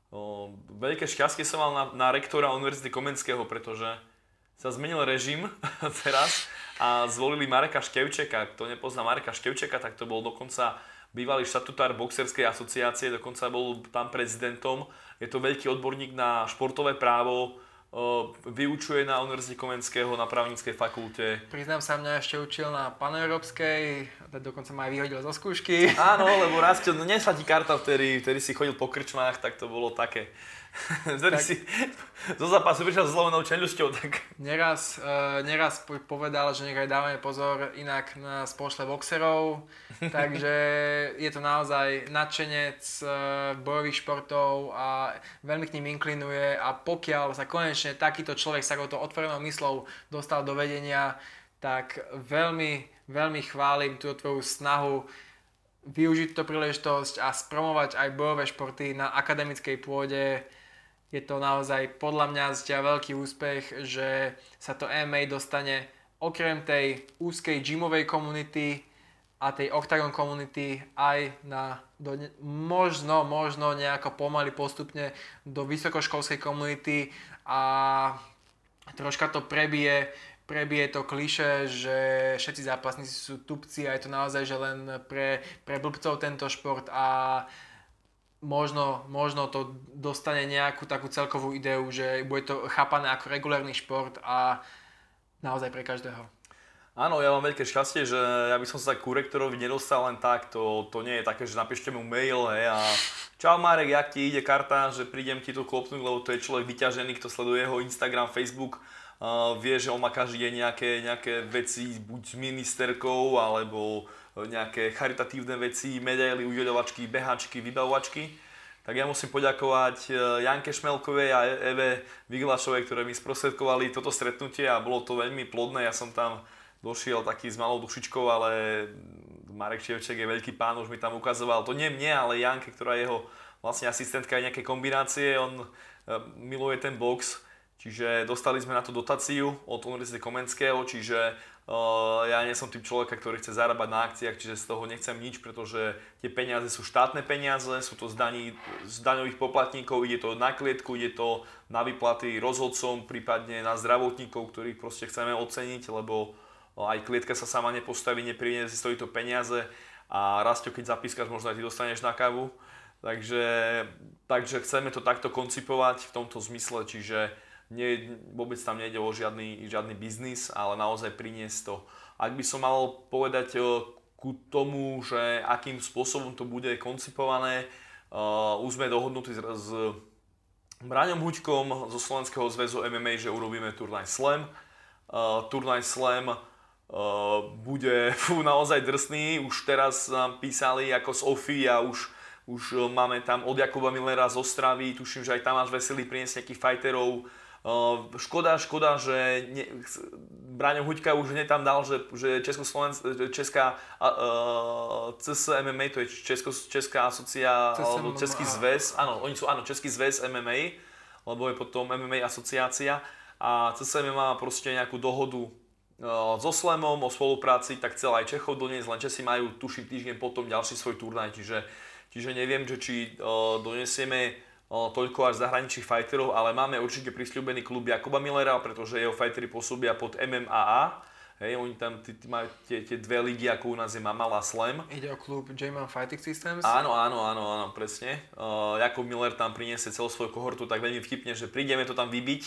No, veľké šťastie som mal na, na rektora Univerzity Komenského, pretože sa zmenil režim teraz a zvolili Mareka Števčeka. Kto nepozná Mareka Števčeka, tak to bol dokonca bývalý štatutár boxerskej asociácie, dokonca bol tam prezidentom. Je to veľký odborník na športové právo, vyučuje na Univerzity Komenského, na právnickej fakulte. Priznám sa, mňa ešte učil na Paneurópskej, dokonca ma aj vyhodil zo skúšky. Áno, lebo raz ti nesla ti karta, vtedy, vtedy si chodil po krčmách, tak to bolo také. Vtedy tak. Si zo zápasu prišiel s zlomenou čeľusťou, tak... Neraz, e, neraz povedal, že nechaj dávame pozor, inak nás pošle boxerov, takže je to naozaj nadšenec e, bojových športov a veľmi k ním inklinuje a pokiaľ sa konečne takýto človek sa takouto otvorenou mysľou dostal do vedenia, tak veľmi, veľmi chválim tú tvoju snahu využiť tú príležitosť a spromovať aj bojové športy na akademickej pôde. Je to naozaj podľa mňa zatiaľ veľký úspech, že sa to em em á dostane okrem tej úzkej gymovej komunity a tej Oktagon komunity aj na do, možno, možno nejako pomaly postupne do vysokoškolskej komunity a troška to prebije prebije to klišé, že všetci zápasníci sú tupci a je to naozaj, že len pre, pre blbcov tento šport a možno, možno to dostane nejakú takú celkovú ideu, že bude to chápané ako regulárny šport a naozaj pre každého. Áno, ja mám veľké šťastie, že ja by som sa ku rektorovi nedostal len tak, to, to nie je také, že napíšte mu mail, hej, a čau Marek, jak ti ide karta, že prídem ti tu klopnúť, lebo to je človek vyťažený, kto sleduje jeho Instagram, Facebook, Uh, vie, že on má každý deň nejaké, nejaké veci buď s ministerkou alebo nejaké charitatívne veci, medaily, udeľovačky, behačky, vybavovačky. Tak ja musím poďakovať Janke Šmelkovej a Eve Viglašovej, ktoré mi sprostredkovali toto stretnutie a bolo to veľmi plodné. Ja som tam došiel taký s malou dušičkou, ale Marek Števček je veľký pán, už mi tam ukazoval. To nie mne, ale Janke, ktorá je jeho vlastne asistentka aj nejaké kombinácie, on uh, miluje ten box. Čiže dostali sme na to dotáciu od Univerzity Komenského, čiže e, ja nie som typ človeka, ktorý chce zarábať na akciách, čiže z toho nechcem nič, pretože tie peniaze sú štátne peniaze, sú to z, daní, z daňových poplatníkov, ide to na klietku, ide to na výplaty rozhodcom, prípadne na zdravotníkov, ktorých proste chceme oceniť, lebo aj klietka sa sama nepostaví, nepriniesie si stojí to peniaze a raz to keď zapískaš, možno aj ty dostaneš na kávu. Takže, takže chceme to takto koncipovať v tomto zmysle, čiže Nie, vôbec tam nejde o žiadny, žiadny biznis, ale naozaj priniesť to. Ak by som mal povedať ku tomu, že akým spôsobom to bude koncipované, uh, už sme dohodnutí s, s Braňom Huďkom zo Slovenského zväzu em em á, že urobíme turnaj Slam. Uh, turnaj Slam uh, bude fú, naozaj drsný, už teraz nám písali ako z ó ef í a už už máme tam od Jakuba Millera z Ostravy, tuším, že aj Tamáš Veselý priniesť nejakých fajterov. Uh, škoda, škoda, že ne, Braňo Huďka už hneď tam dal, že, že Česká uh, cé es em em á, to je Česko, Česká asocia, alebo Český zväz, áno, oni sú, áno, Český zväz em em á, lebo je potom em em á asociácia a cé es em em á má proste nejakú dohodu uh, so Slamom o spolupráci, tak chcel aj Čechov doniesť, len Česi majú tuším týždeň potom ďalší svoj turnaj, čiže Čiže neviem, že či uh, donesieme uh, toľko až zahraničných fighterov, ale máme určite prisľúbený klub Jakuba Millera, pretože jeho fightery pôsobia pod em em á á. Hej, oni tam tí, tí majú tie, tie dve ligy, ako u nás je Mama La Slam. Ide o klub J-Man Fighting Systems? Áno, áno, áno, áno, presne. Uh, Jakub Miller tam priniesie celú svoju kohortu tak veľmi vtipne, že prídeme to tam vybiť.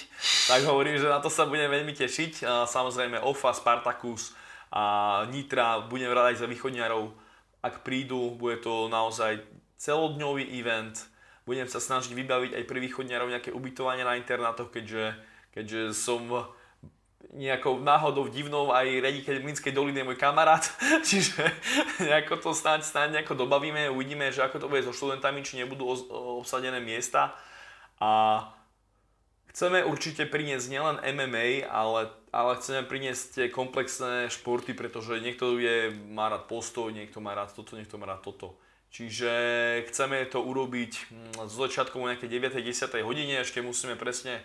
Tak hovorím, že na to sa budem veľmi tešiť. Uh, samozrejme Ofa, Spartakus a Nitra, budem rád aj za východňarov. Ak prídu, bude to naozaj celodňový event. Budem sa snažiť vybaviť aj pre východňarov nejaké ubytovanie na internátoch, keďže, keďže som... nejakou náhodou divnou aj riaditeľ Mlínskej doliny je môj kamarát, čiže nejako to snáď, snáď nejako dobavíme, uvidíme, že ako to bude so študentami, či nebudú obsadené miesta. A chceme určite priniesť nielen em em á, ale, ale chceme priniesť komplexné športy, pretože niekto je, má rád postoj, niekto má rád toto, niekto má rád toto. Čiže chceme to urobiť z začiatku o nejakej deviatej desiatej hodine, ešte musíme presne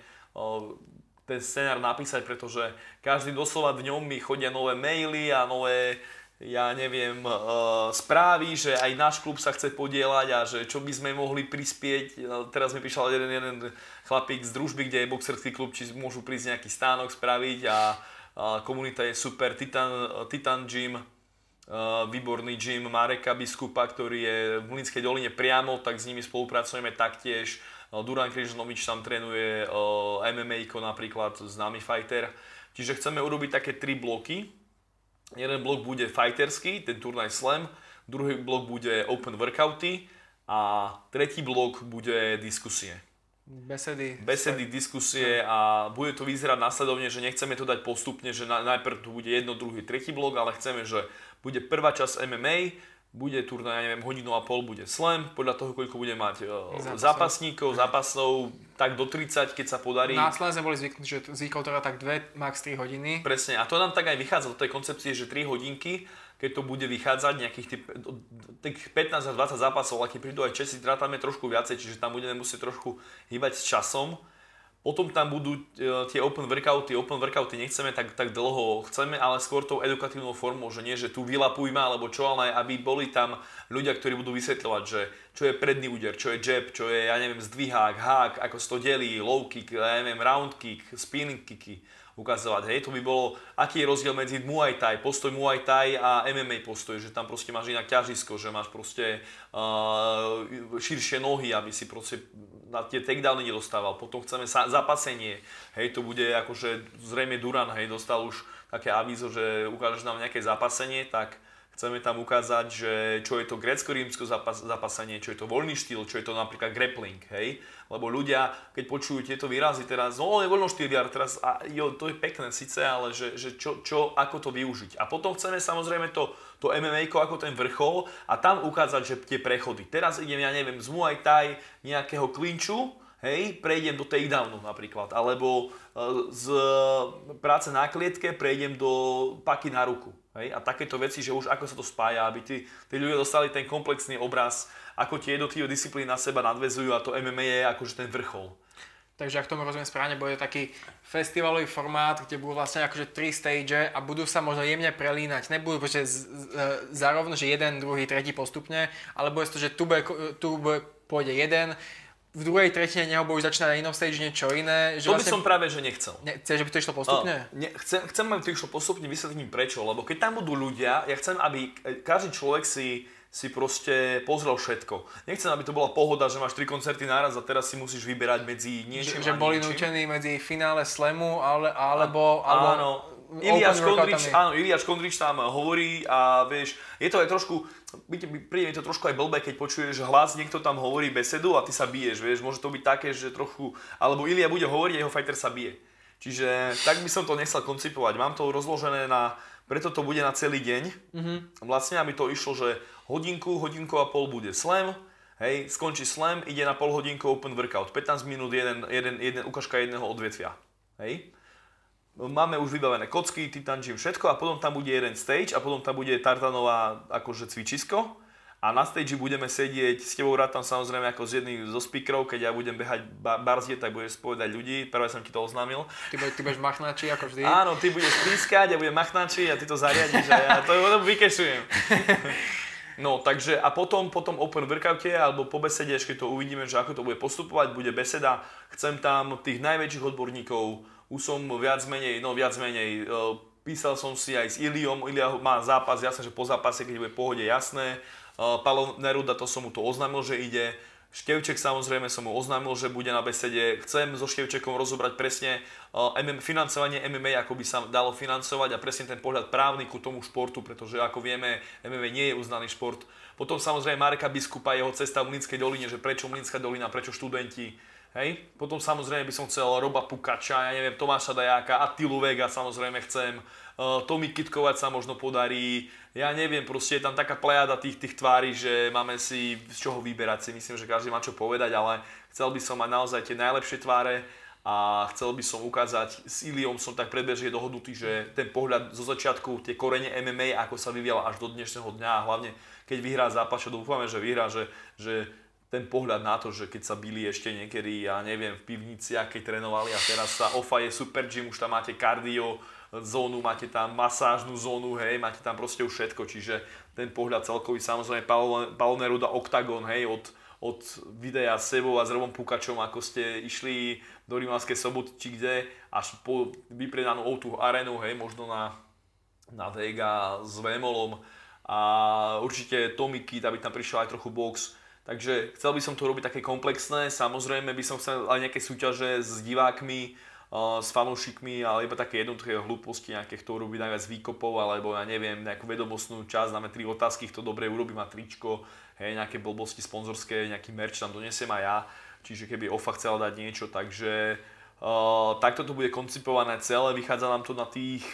ten scenár napísať, pretože každý doslova dňom mi chodia nové maily a nové, ja neviem, správy, že aj náš klub sa chce podieľať a že čo by sme mohli prispieť. Teraz mi píšal jeden, jeden chlapík z družby, kde je boxerský klub, či môžu prísť nejaký stánok spraviť a komunita je super. Titan, Titan Gym, výborný gym Mareka Biskupa, ktorý je v Mlínskej doline priamo, tak s nimi spolupracujeme taktiež. Duran Križnovič tam trénuje em em á ko napríklad, známy fighter. Čiže chceme urobiť také tri bloky. Jeden blok bude fighterský, ten turnaj Slam. Druhý blok bude open workouty. A tretí blok bude diskusie. Besedy. Besedy, diskusie a bude to vyzerať následovne, že nechceme to dať postupne, že najprv tu bude jedno, druhý, tretí blok, ale chceme, že bude prvá časť em em á, bude turnaj, ja neviem, hodinu a pol bude slam, podľa toho, koľko bude mať zápasov. zápasníkov, zápasov, tak do tridsať, keď sa podarí. Na Slame sme boli zvyknutí, že zvykol to tak dve, max tri hodiny. Presne, a to nám tak aj vychádza do tej koncepcie, že tri hodinky, keď to bude vychádzať nejakých tých pätnásť až dvadsať zápasov, ale keď prídu aj Česi, trátame trošku viacej, čiže tam budeme musieť trošku hýbať s časom. Potom tam budú tie open workouty, open workouty nechceme tak, tak dlho, chceme ale skôr tou edukatívnou formou, že nie, že tu vylapujme alebo čo, ale aby boli tam ľudia, ktorí budú vysvetľovať, že čo je predný úder, čo je jab, čo je, ja neviem, zdvihák, hák, ako sa to delí, low kick, ja neviem, round kick, spinning kicky ukazovať, hej, to by bolo, aký je rozdiel medzi Muay Thai, postoj Muay Thai a em em á postoj, že tam proste máš inak ťažisko, že máš proste uh, širšie nohy, aby si proste na tie takedowny nedostával. Potom chceme zapasenie, hej, to bude akože zrejme Duran, hej, dostal už také avízo, že ukážeš nám nejaké zapasenie, tak chceme tam ukázať, že čo je to grécko-rímsko zapas- zapasenie, čo je to voľný štýl, čo je to napríklad grappling, hej, lebo ľudia, keď počujú tieto výrazy teraz, no je voľnoštýliar, teraz, a jo, to je pekné síce, ale že, že čo, čo, ako to využiť. A potom chceme samozrejme to, to em em á ko ako ten vrchol a tam ukázať, že tie prechody. Teraz idem, ja neviem, z Muay Thai nejakého klinču, hej, prejdem do takedownu napríklad, alebo z práce na klietke prejdem do paky na ruku. Hej, a takéto veci, že už ako sa to spája, aby tí, tí ľudia dostali ten komplexný obraz, ako tie jednotlivé disciplíny na seba nadväzujú a to em em á je akože ten vrchol. Takže ak tomu rozumiem správne, bude taký festivalový formát, kde budú vlastne akože tri stage a budú sa možno jemne prelínať. Nebudú proste zároveň, že jeden, druhý, tretí postupne, ale bude to, že tu, bude, tu bude, pôjde jeden, v druhej tretine neho už začína na inom stage niečo iné. Že to by vlastne... som práve že nechcel. Ne, chceš, aby to išlo postupne? Uh, ne, chcem, chcem, aby to išlo postupne, vysvetlím prečo, lebo keď tam budú ľudia, ja chcem, aby každý človek si, si proste pozrel všetko. Nechcem, aby to bola pohoda, že máš tri koncerty naraz a teraz si musíš vyberať medzi niečím že, že a niečím. Že boli nútení medzi finále Slamu ale, alebo... alebo... Áno. Iliáš Kondrič, áno, Iliáš Kondrič tam hovorí a vieš, je to aj trošku, príde mi to trošku aj blbé, keď počuješ hlas, niekto tam hovorí besedu a ty sa biješ, vieš, môže to byť také, že trochu, alebo Ilia bude hovoriť a jeho fighter sa bije. Čiže tak by som to nechcel koncipovať, mám to rozložené na, preto to bude na celý deň, mm-hmm. Vlastne aby to išlo, že hodinku, hodinku a pol bude slam, hej, skončí slam, ide na pol hodinku open workout, pätnásť minút, jeden, jeden, jeden, ukážka jedného odvetvia, hej. Máme už vybavené kocky, Titan Gym, všetko a potom tam bude jeden stage a potom tam bude Tartanová akože cvičisko a na stage budeme sedieť, s tebou rád tam samozrejme ako z jedných zo speakerov, keď ja budem behať barzie, tak budeš spovedať ľudí, prvé som ti to oznámil. Ty, ty budeš machnáči ako vždy. Áno, ty budeš pískať, ja budem machnáči a ty to zariadiš a ja to vykešujem. No, takže a potom, potom open workoute alebo po besede, keď to uvidíme, že ako to bude postupovať, bude beseda, chcem tam tých najväčších odborníkov. Už som viac menej, no viac menej, Písal som si aj s Iliom, Ilia má zápas, jasné, že po zápase, keď bude v pohode, jasné. Palo Neruda, to som mu to oznámil, že ide. Števček samozrejme som mu oznámil, že bude na besede. Chcem so Števčekom rozobrať presne financovanie em em á, ako by sa dalo financovať a presne ten pohľad právny ku tomu športu, pretože ako vieme, em em á nie je uznaný šport. Potom samozrejme Marka Biskupa, jeho cesta v Mlínskej doline, že prečo Mlínska dolina, prečo študenti. Hej? Potom samozrejme by som chcel Roba Pukača, ja neviem, Tomáša Dajáka, Attilu Vega samozrejme chcem. Tomi Kitkovať sa možno podarí, ja neviem, proste je tam taká plejada tých, tých tvári, že máme si z čoho vyberať, si myslím, že každý má čo povedať, ale chcel by som mať naozaj tie najlepšie tváre a chcel by som ukázať, s Iliom som tak predbežne dohodnutý, že ten pohľad zo začiatku, tie korene em em á, ako sa vyvíjala až do dnešného dňa a hlavne keď vyhrá zápas, čo dúfame, že vyhrá, že, že ten pohľad na to, že keď sa bili ešte niekedy, ja neviem, v pivniciach, keď trénovali a teraz sa ofa je super gym, už tam máte kardio zónu, máte tam masážnu zónu, hej, máte tam proste už všetko, čiže ten pohľad celkový, samozrejme Paolo Neruda, Oktagon, hej, od, od videa s sebou a s Robom Pukačom, ako ste išli do Rimavskej Soboty, či kde, až po vypredanú ó dva arénu, hej, možno na, na Vega s Vemolom a určite Tommy Kitt, aby tam prišiel aj trochu box. Takže chcel by som to robiť také komplexné, samozrejme by som chcel aj nejaké súťaže s divákmi, s fanúšikmi, ale iba také jednoduché hlúposti, nejaké, ktorú by najviac výkopov, alebo ja neviem, nejakú vedomostnú časť, dáme tri otázky, kto dobre urobí, má tričko, hej, nejaké blbosti sponzorské, nejaký merch tam donesiem aj ja, čiže keby ó ef á chcela dať niečo, takže uh, takto to bude koncipované celé, vychádza nám to na tých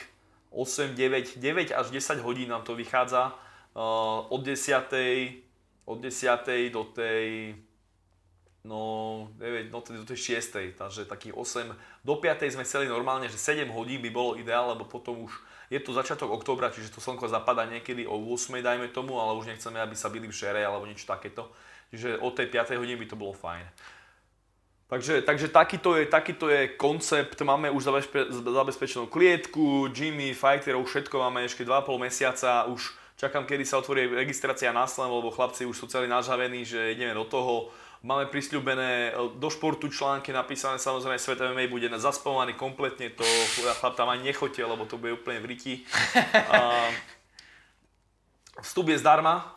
osem, deväť, deväť až desať hodín nám to vychádza, uh, od desiatej od desiatej do tej, no, neviem, no, do tej šiestej, takže takých osem, do piatej sme chceli normálne, že sedem hodín by bolo ideál, lebo potom už je to začiatok októbra, čiže to slnko zapadá niekedy o ôsmej, dajme tomu, ale už nechceme, aby sa bili v šere alebo niečo takéto, čiže od tej piatej hodiny by to bolo fajn. Takže, takže takýto je, takýto je koncept, máme už zabezpe, zabezpečenú klietku, gymy, fighterov, všetko máme ešte dva a pol mesiaca, už čakám, kedy sa otvorí registrácia na Slovensku, lebo chlapci už sú celí nažavení, že ideme do toho. Máme prisľúbené do športu články napísané, samozrejme Svet em em á bude zaspomínaný kompletne, to chlap tam ani nechoďte, lebo to bude úplne v riti. Vstup je zdarma,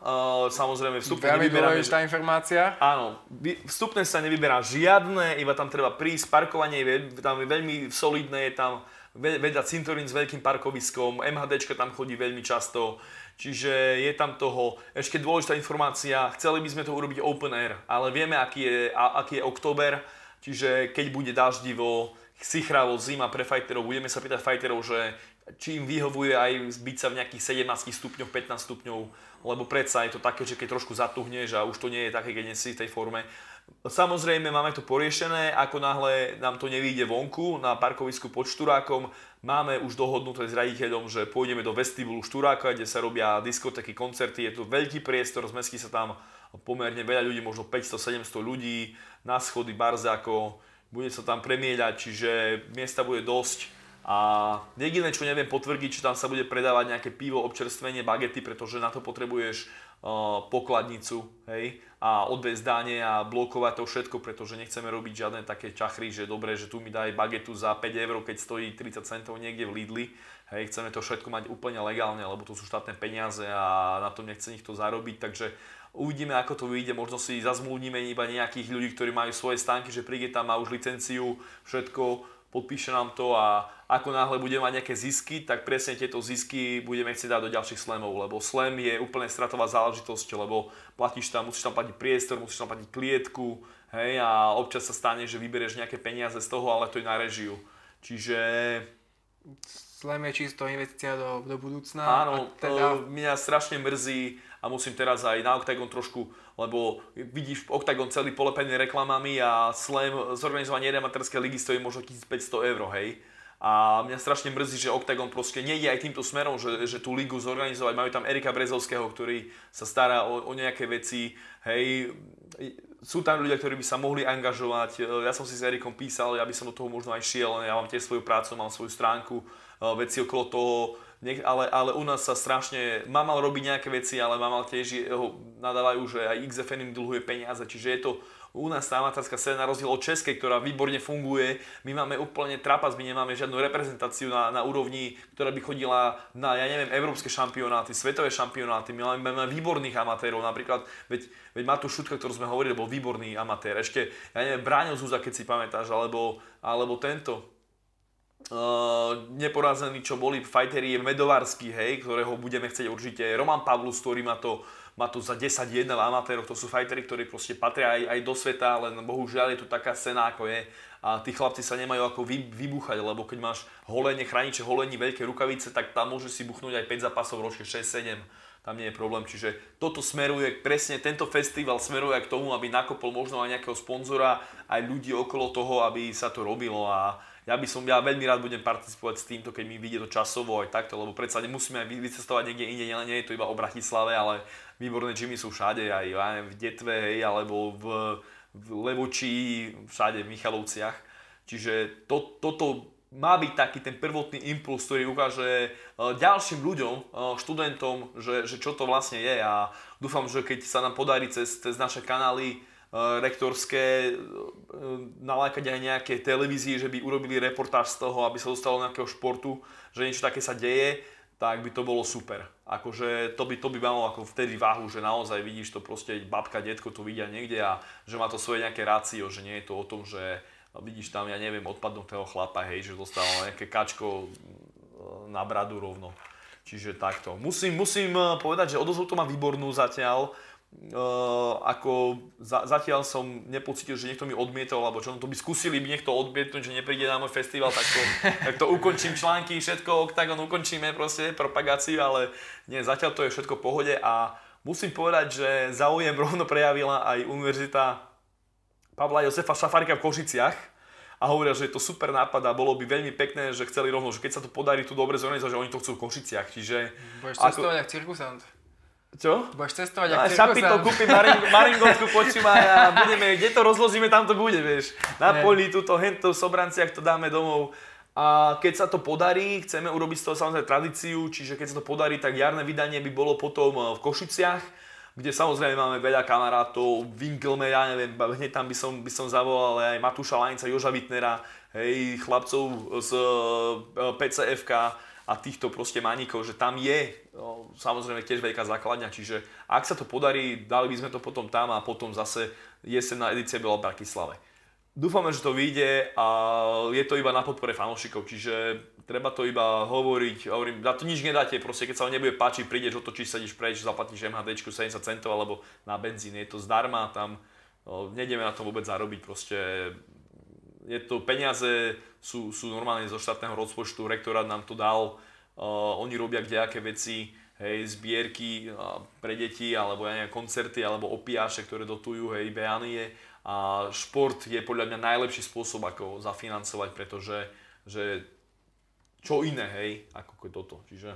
samozrejme vstupne veľmi nevyberáme. Veľmi dôležitá informácia. Áno, vstupne sa nevyberá žiadne, iba tam treba prísť, parkovanie je tam veľmi solidné, je tam vedľa cintorín s veľkým parkoviskom, MHDčka tam chodí veľmi často. Čiže je tam toho, ešte dôležitá informácia, chceli by sme to urobiť open air, ale vieme, aký je, a, aký je október, čiže keď bude daždivo, sichravo, zima pre fighterov, budeme sa pýtať fighterov, že či im vyhovuje aj byť sa v nejakých sedemnástich stupňoch, pätnástich stupňov, lebo predsa je to také, že keď trošku zatuhneš a už to nie je také, keď nie si v tej forme. Samozrejme máme to poriešené, ako náhle nám to nevyjde vonku na parkovisku pod Šturákom, máme už dohodnuté s riaditeľom, že pôjdeme do vestibulu Šturáka, kde sa robia diskotéky, koncerty, je to veľký priestor, zmestí sa tam pomerne veľa ľudí, možno päťsto sedemsto ľudí, na schody, barzáko, bude sa tam premieľať, čiže miesta bude dosť a jediné, čo neviem potvrdiť, či tam sa bude predávať nejaké pivo, občerstvenie, bagety, pretože na to potrebuješ pokladnicu, hej, a odviesť dane a blokovať to všetko, pretože nechceme robiť žiadne také čachry, že dobre, že tu mi daj bagetu za päť eur, keď stojí tridsať centov niekde v Lidli, hej, chceme to všetko mať úplne legálne, lebo to sú štátne peniaze a na tom nechce nikto zarobiť, takže uvidíme, ako to vyjde, možno si zazmluvníme iba nejakých ľudí, ktorí majú svoje stánky, že príde tam, má už licenciu, všetko, podpíše nám to a ako náhle budeme mať nejaké zisky, tak presne tieto zisky budeme chcieť dať do ďalších slamov, lebo slam je úplne stratová záležitosť, lebo platíš tam, musíš tam platiť priestor, musíš tam platiť klietku, hej, a občas sa stane, že vybereš nejaké peniaze z toho, ale to je na režiu. Čiže slam je čisto investícia do, do budúcna. Áno, teda mňa strašne mrzí a musím teraz aj na Oktagon trošku, lebo vidíš Oktagon celý polepený reklamami a slam zorganizovanie amatérskej ligy stojí možno tisícpäťsto eur, hej. A mňa strašne mrzí, že Oktagon proste nejde aj týmto smerom, že, že tú ligu zorganizovať. Majú tam Erika Brezovského, ktorý sa stará o, o nejaké veci. Hej, sú tam ľudia, ktorí by sa mohli angažovať. Ja som si s Erikom písal, ja by som do toho možno aj šiel. Ja mám tiež svoju prácu, mám svoju stránku, veci okolo toho. Ale, ale u nás sa strašne... Mamal robí nejaké veci, ale Mamal tiež ho nadávajú, že aj iks ef en im dlhuje peniaze. Čiže je to U nás tá amatárska scéna, na rozdiel od českej, ktorá výborne funguje, my máme úplne trapas, my nemáme žiadnu reprezentáciu na, na úrovni, ktorá by chodila na, ja neviem, európske šampionáty, svetové šampionáty. My máme výborných amatérov, napríklad, veď, veď Matúš Šutka, ktorý sme hovorili, bol výborný amatér. Ešte, ja neviem, Bráňo Zúza, keď si pamätáš, alebo, alebo tento. Uh, neporazení, čo boli fajteri Medovarský, hej, ktorého budeme chcieť určite. Roman Pavlus, ktorý má to, má to za desať jeden v amatéroch, to sú fajteri, ktorí proste patria aj, aj do sveta, len bohužiaľ je tu taká scéna, ako je. A tí chlapci sa nemajú ako vy, vybúchať, lebo keď máš holenie, chrániče holení, veľké rukavice, tak tam môže si buchnúť aj päť zápasov v ročke, šesť sedem. Tam nie je problém, čiže toto smeruje, presne tento festival smeruje k tomu, aby nakopol možno aj nejakého sponzora, aj ľudí okolo toho, aby sa to robilo. A ja by som, ja veľmi rád budem participovať s týmto, keď mi vyjde to časovo aj takto, lebo predsa nemusíme aj vycestovať niekde inde, nie, nie je to iba o Bratislave, ale výborné gymy sú všade, aj v Detve, hej, alebo v, v Levočí, všade v Michalovciach. Čiže to, toto má byť taký ten prvotný impuls, ktorý ukáže ďalším ľuďom, študentom, že, že čo to vlastne je. A dúfam, že keď sa nám podarí cez, cez naše kanály rektorské nalákať aj nejaké televízie, že by urobili reportáž z toho, aby sa dostalo nejakého športu, že niečo také sa deje, tak by to bolo super. Akože to by, to by malo ako vtedy váhu, že naozaj vidíš to proste, babka, detko to vidia niekde a že má to svoje nejaké rácio, že nie je to o tom, že vidíš tam, ja neviem, odpadnutého chlapa, hej, že dostalo nejaké kačko na bradu rovno. Čiže takto. Musím, musím povedať, že odozvu to má výbornú zatiaľ. Uh, ako za, zatiaľ som nepocítil, že niekto mi odmietol, alebo čo, to by skúsili by niekto odmietnúť, že nepríde na môj festival, tak to, tak to ukončím články, všetko, Oktagon ukončíme proste, propagáciu, ale nie, zatiaľ to je všetko v pohode a musím povedať, že záujem rovno prejavila aj Univerzita Pavla Jozefa Šafárka v Košiciach. A hovoria, že je to super nápad a bolo by veľmi pekné, že chceli rovno, že keď sa to podarí tu dobre zorganizovať, že oni to chcú v Košiciach, čiže... Budeš ako... cestovať ako cirkusant. Čo? Budeš cestovať ako cirkusant. Šapito kúpi maring- maringotku, počúma a budeme, kde to rozložíme, tam to bude, vieš. Na poli, tuto, hento, v Sobranciach to dáme domov. A keď sa to podarí, chceme urobiť z toho samozrejme tradíciu, čiže keď sa to podarí, tak jarné vydanie by bolo potom v Košiciach, kde samozrejme máme veľa kamarátov, Winkelme, ja neviem, hneď tam by som, by som zavolal aj Matúša Lajnca, Joža Wittnera, hej, chlapcov z pé cé ef ká a týchto proste maníkov, že tam je no, samozrejme tiež veľká základňa, čiže ak sa to podarí, dali by sme to potom tam a potom zase jesenná edícia bola v Bratislave. Dúfame, že to vyjde a je to iba na podpore fanúšikov, čiže treba to iba hovoriť, hovorím, na to nič nedáte, proste keď sa vám nebude páčiť, prídeš, otočíš, sedíš preč, zaplatíš em há déčku sedemdesiat centov alebo na benzín, je to zdarma, tam no, nejdeme na to vôbec zarobiť, proste je to, peniaze sú, sú normálne zo štátneho rozpočtu, rektorát nám to dal, uh, oni robia kdejaké veci, hej, zbierky uh, pre deti, alebo ja neviem, koncerty, alebo opiáše, ktoré dotujú, hej, beánie. A šport je podľa mňa najlepší spôsob, ako zafinancovať, pretože že čo iné, hej, ako toto. Čiže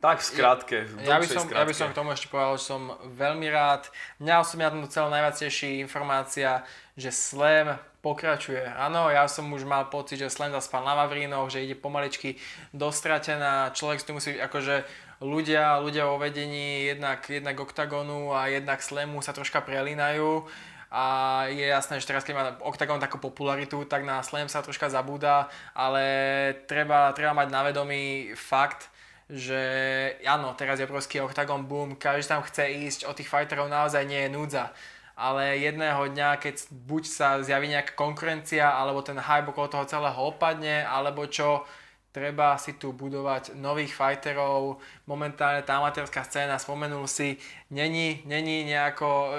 tak skrátke. Ja, ja, by som, ja by som k tomu ešte povedal, že som veľmi rád. Mňa osobne na tom celé najviac teší informácia, že Slam pokračuje. Áno, ja som už mal pocit, že Slam zaspal na Vavrínoch, že ide pomaličky dostratená. Človek si tu musí akože... Ľudia, ľudia o vedení jednak, jednak Oktagonu a jednak Slamu sa troška prelínajú a je jasné, že teraz keď má Oktagon takú popularitu, tak na Slam sa troška zabúda, ale treba, treba mať na vedomí fakt, že áno, teraz je obrovský Oktagon boom, každý tam chce ísť, od tých fighterov naozaj nie je núdza. Ale jedného dňa, keď buď sa zjaví nejaká konkurencia, alebo ten hype okolo toho celého opadne, alebo čo... Treba si tu budovať nových fighterov, momentálne tá amatérska scéna, spomenul si, není, není nejako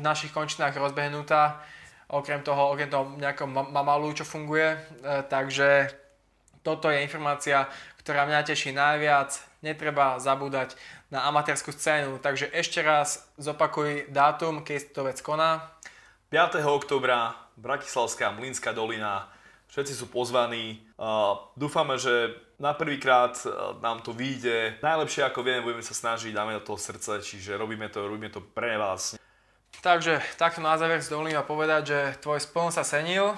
v našich končinách rozbehnutá, okrem toho, okrem toho nejakého mamalu, čo funguje, takže toto je informácia, ktorá mňa teší najviac, netreba zabúdať na amatérskú scénu, takže ešte raz zopakuj dátum, keď to vec koná. piateho októbra, Bratislavská Mlínska dolina. Všetci sú pozvaní. Dúfame, že na prvýkrát nám to vyjde. Najlepšie ako vieme, budeme sa snažiť, dáme do toho srdce, čiže robíme to, robíme to pre vás. Takže takto na záver si dovolím povedať, že tvoj spon sa senil.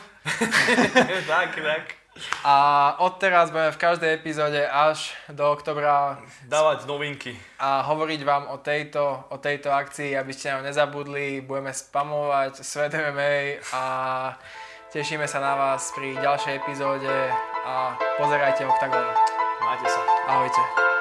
Tak, tak. A odteraz budeme v každej epizóde až do oktobra dávať novinky. A hovoriť vám o tejto, o tejto akcii, aby ste nám nezabudli. Budeme spamovať Svet em em á a tešíme sa na vás pri ďalšej epizóde a pozerajte Oktagon. Majte sa. Ahojte.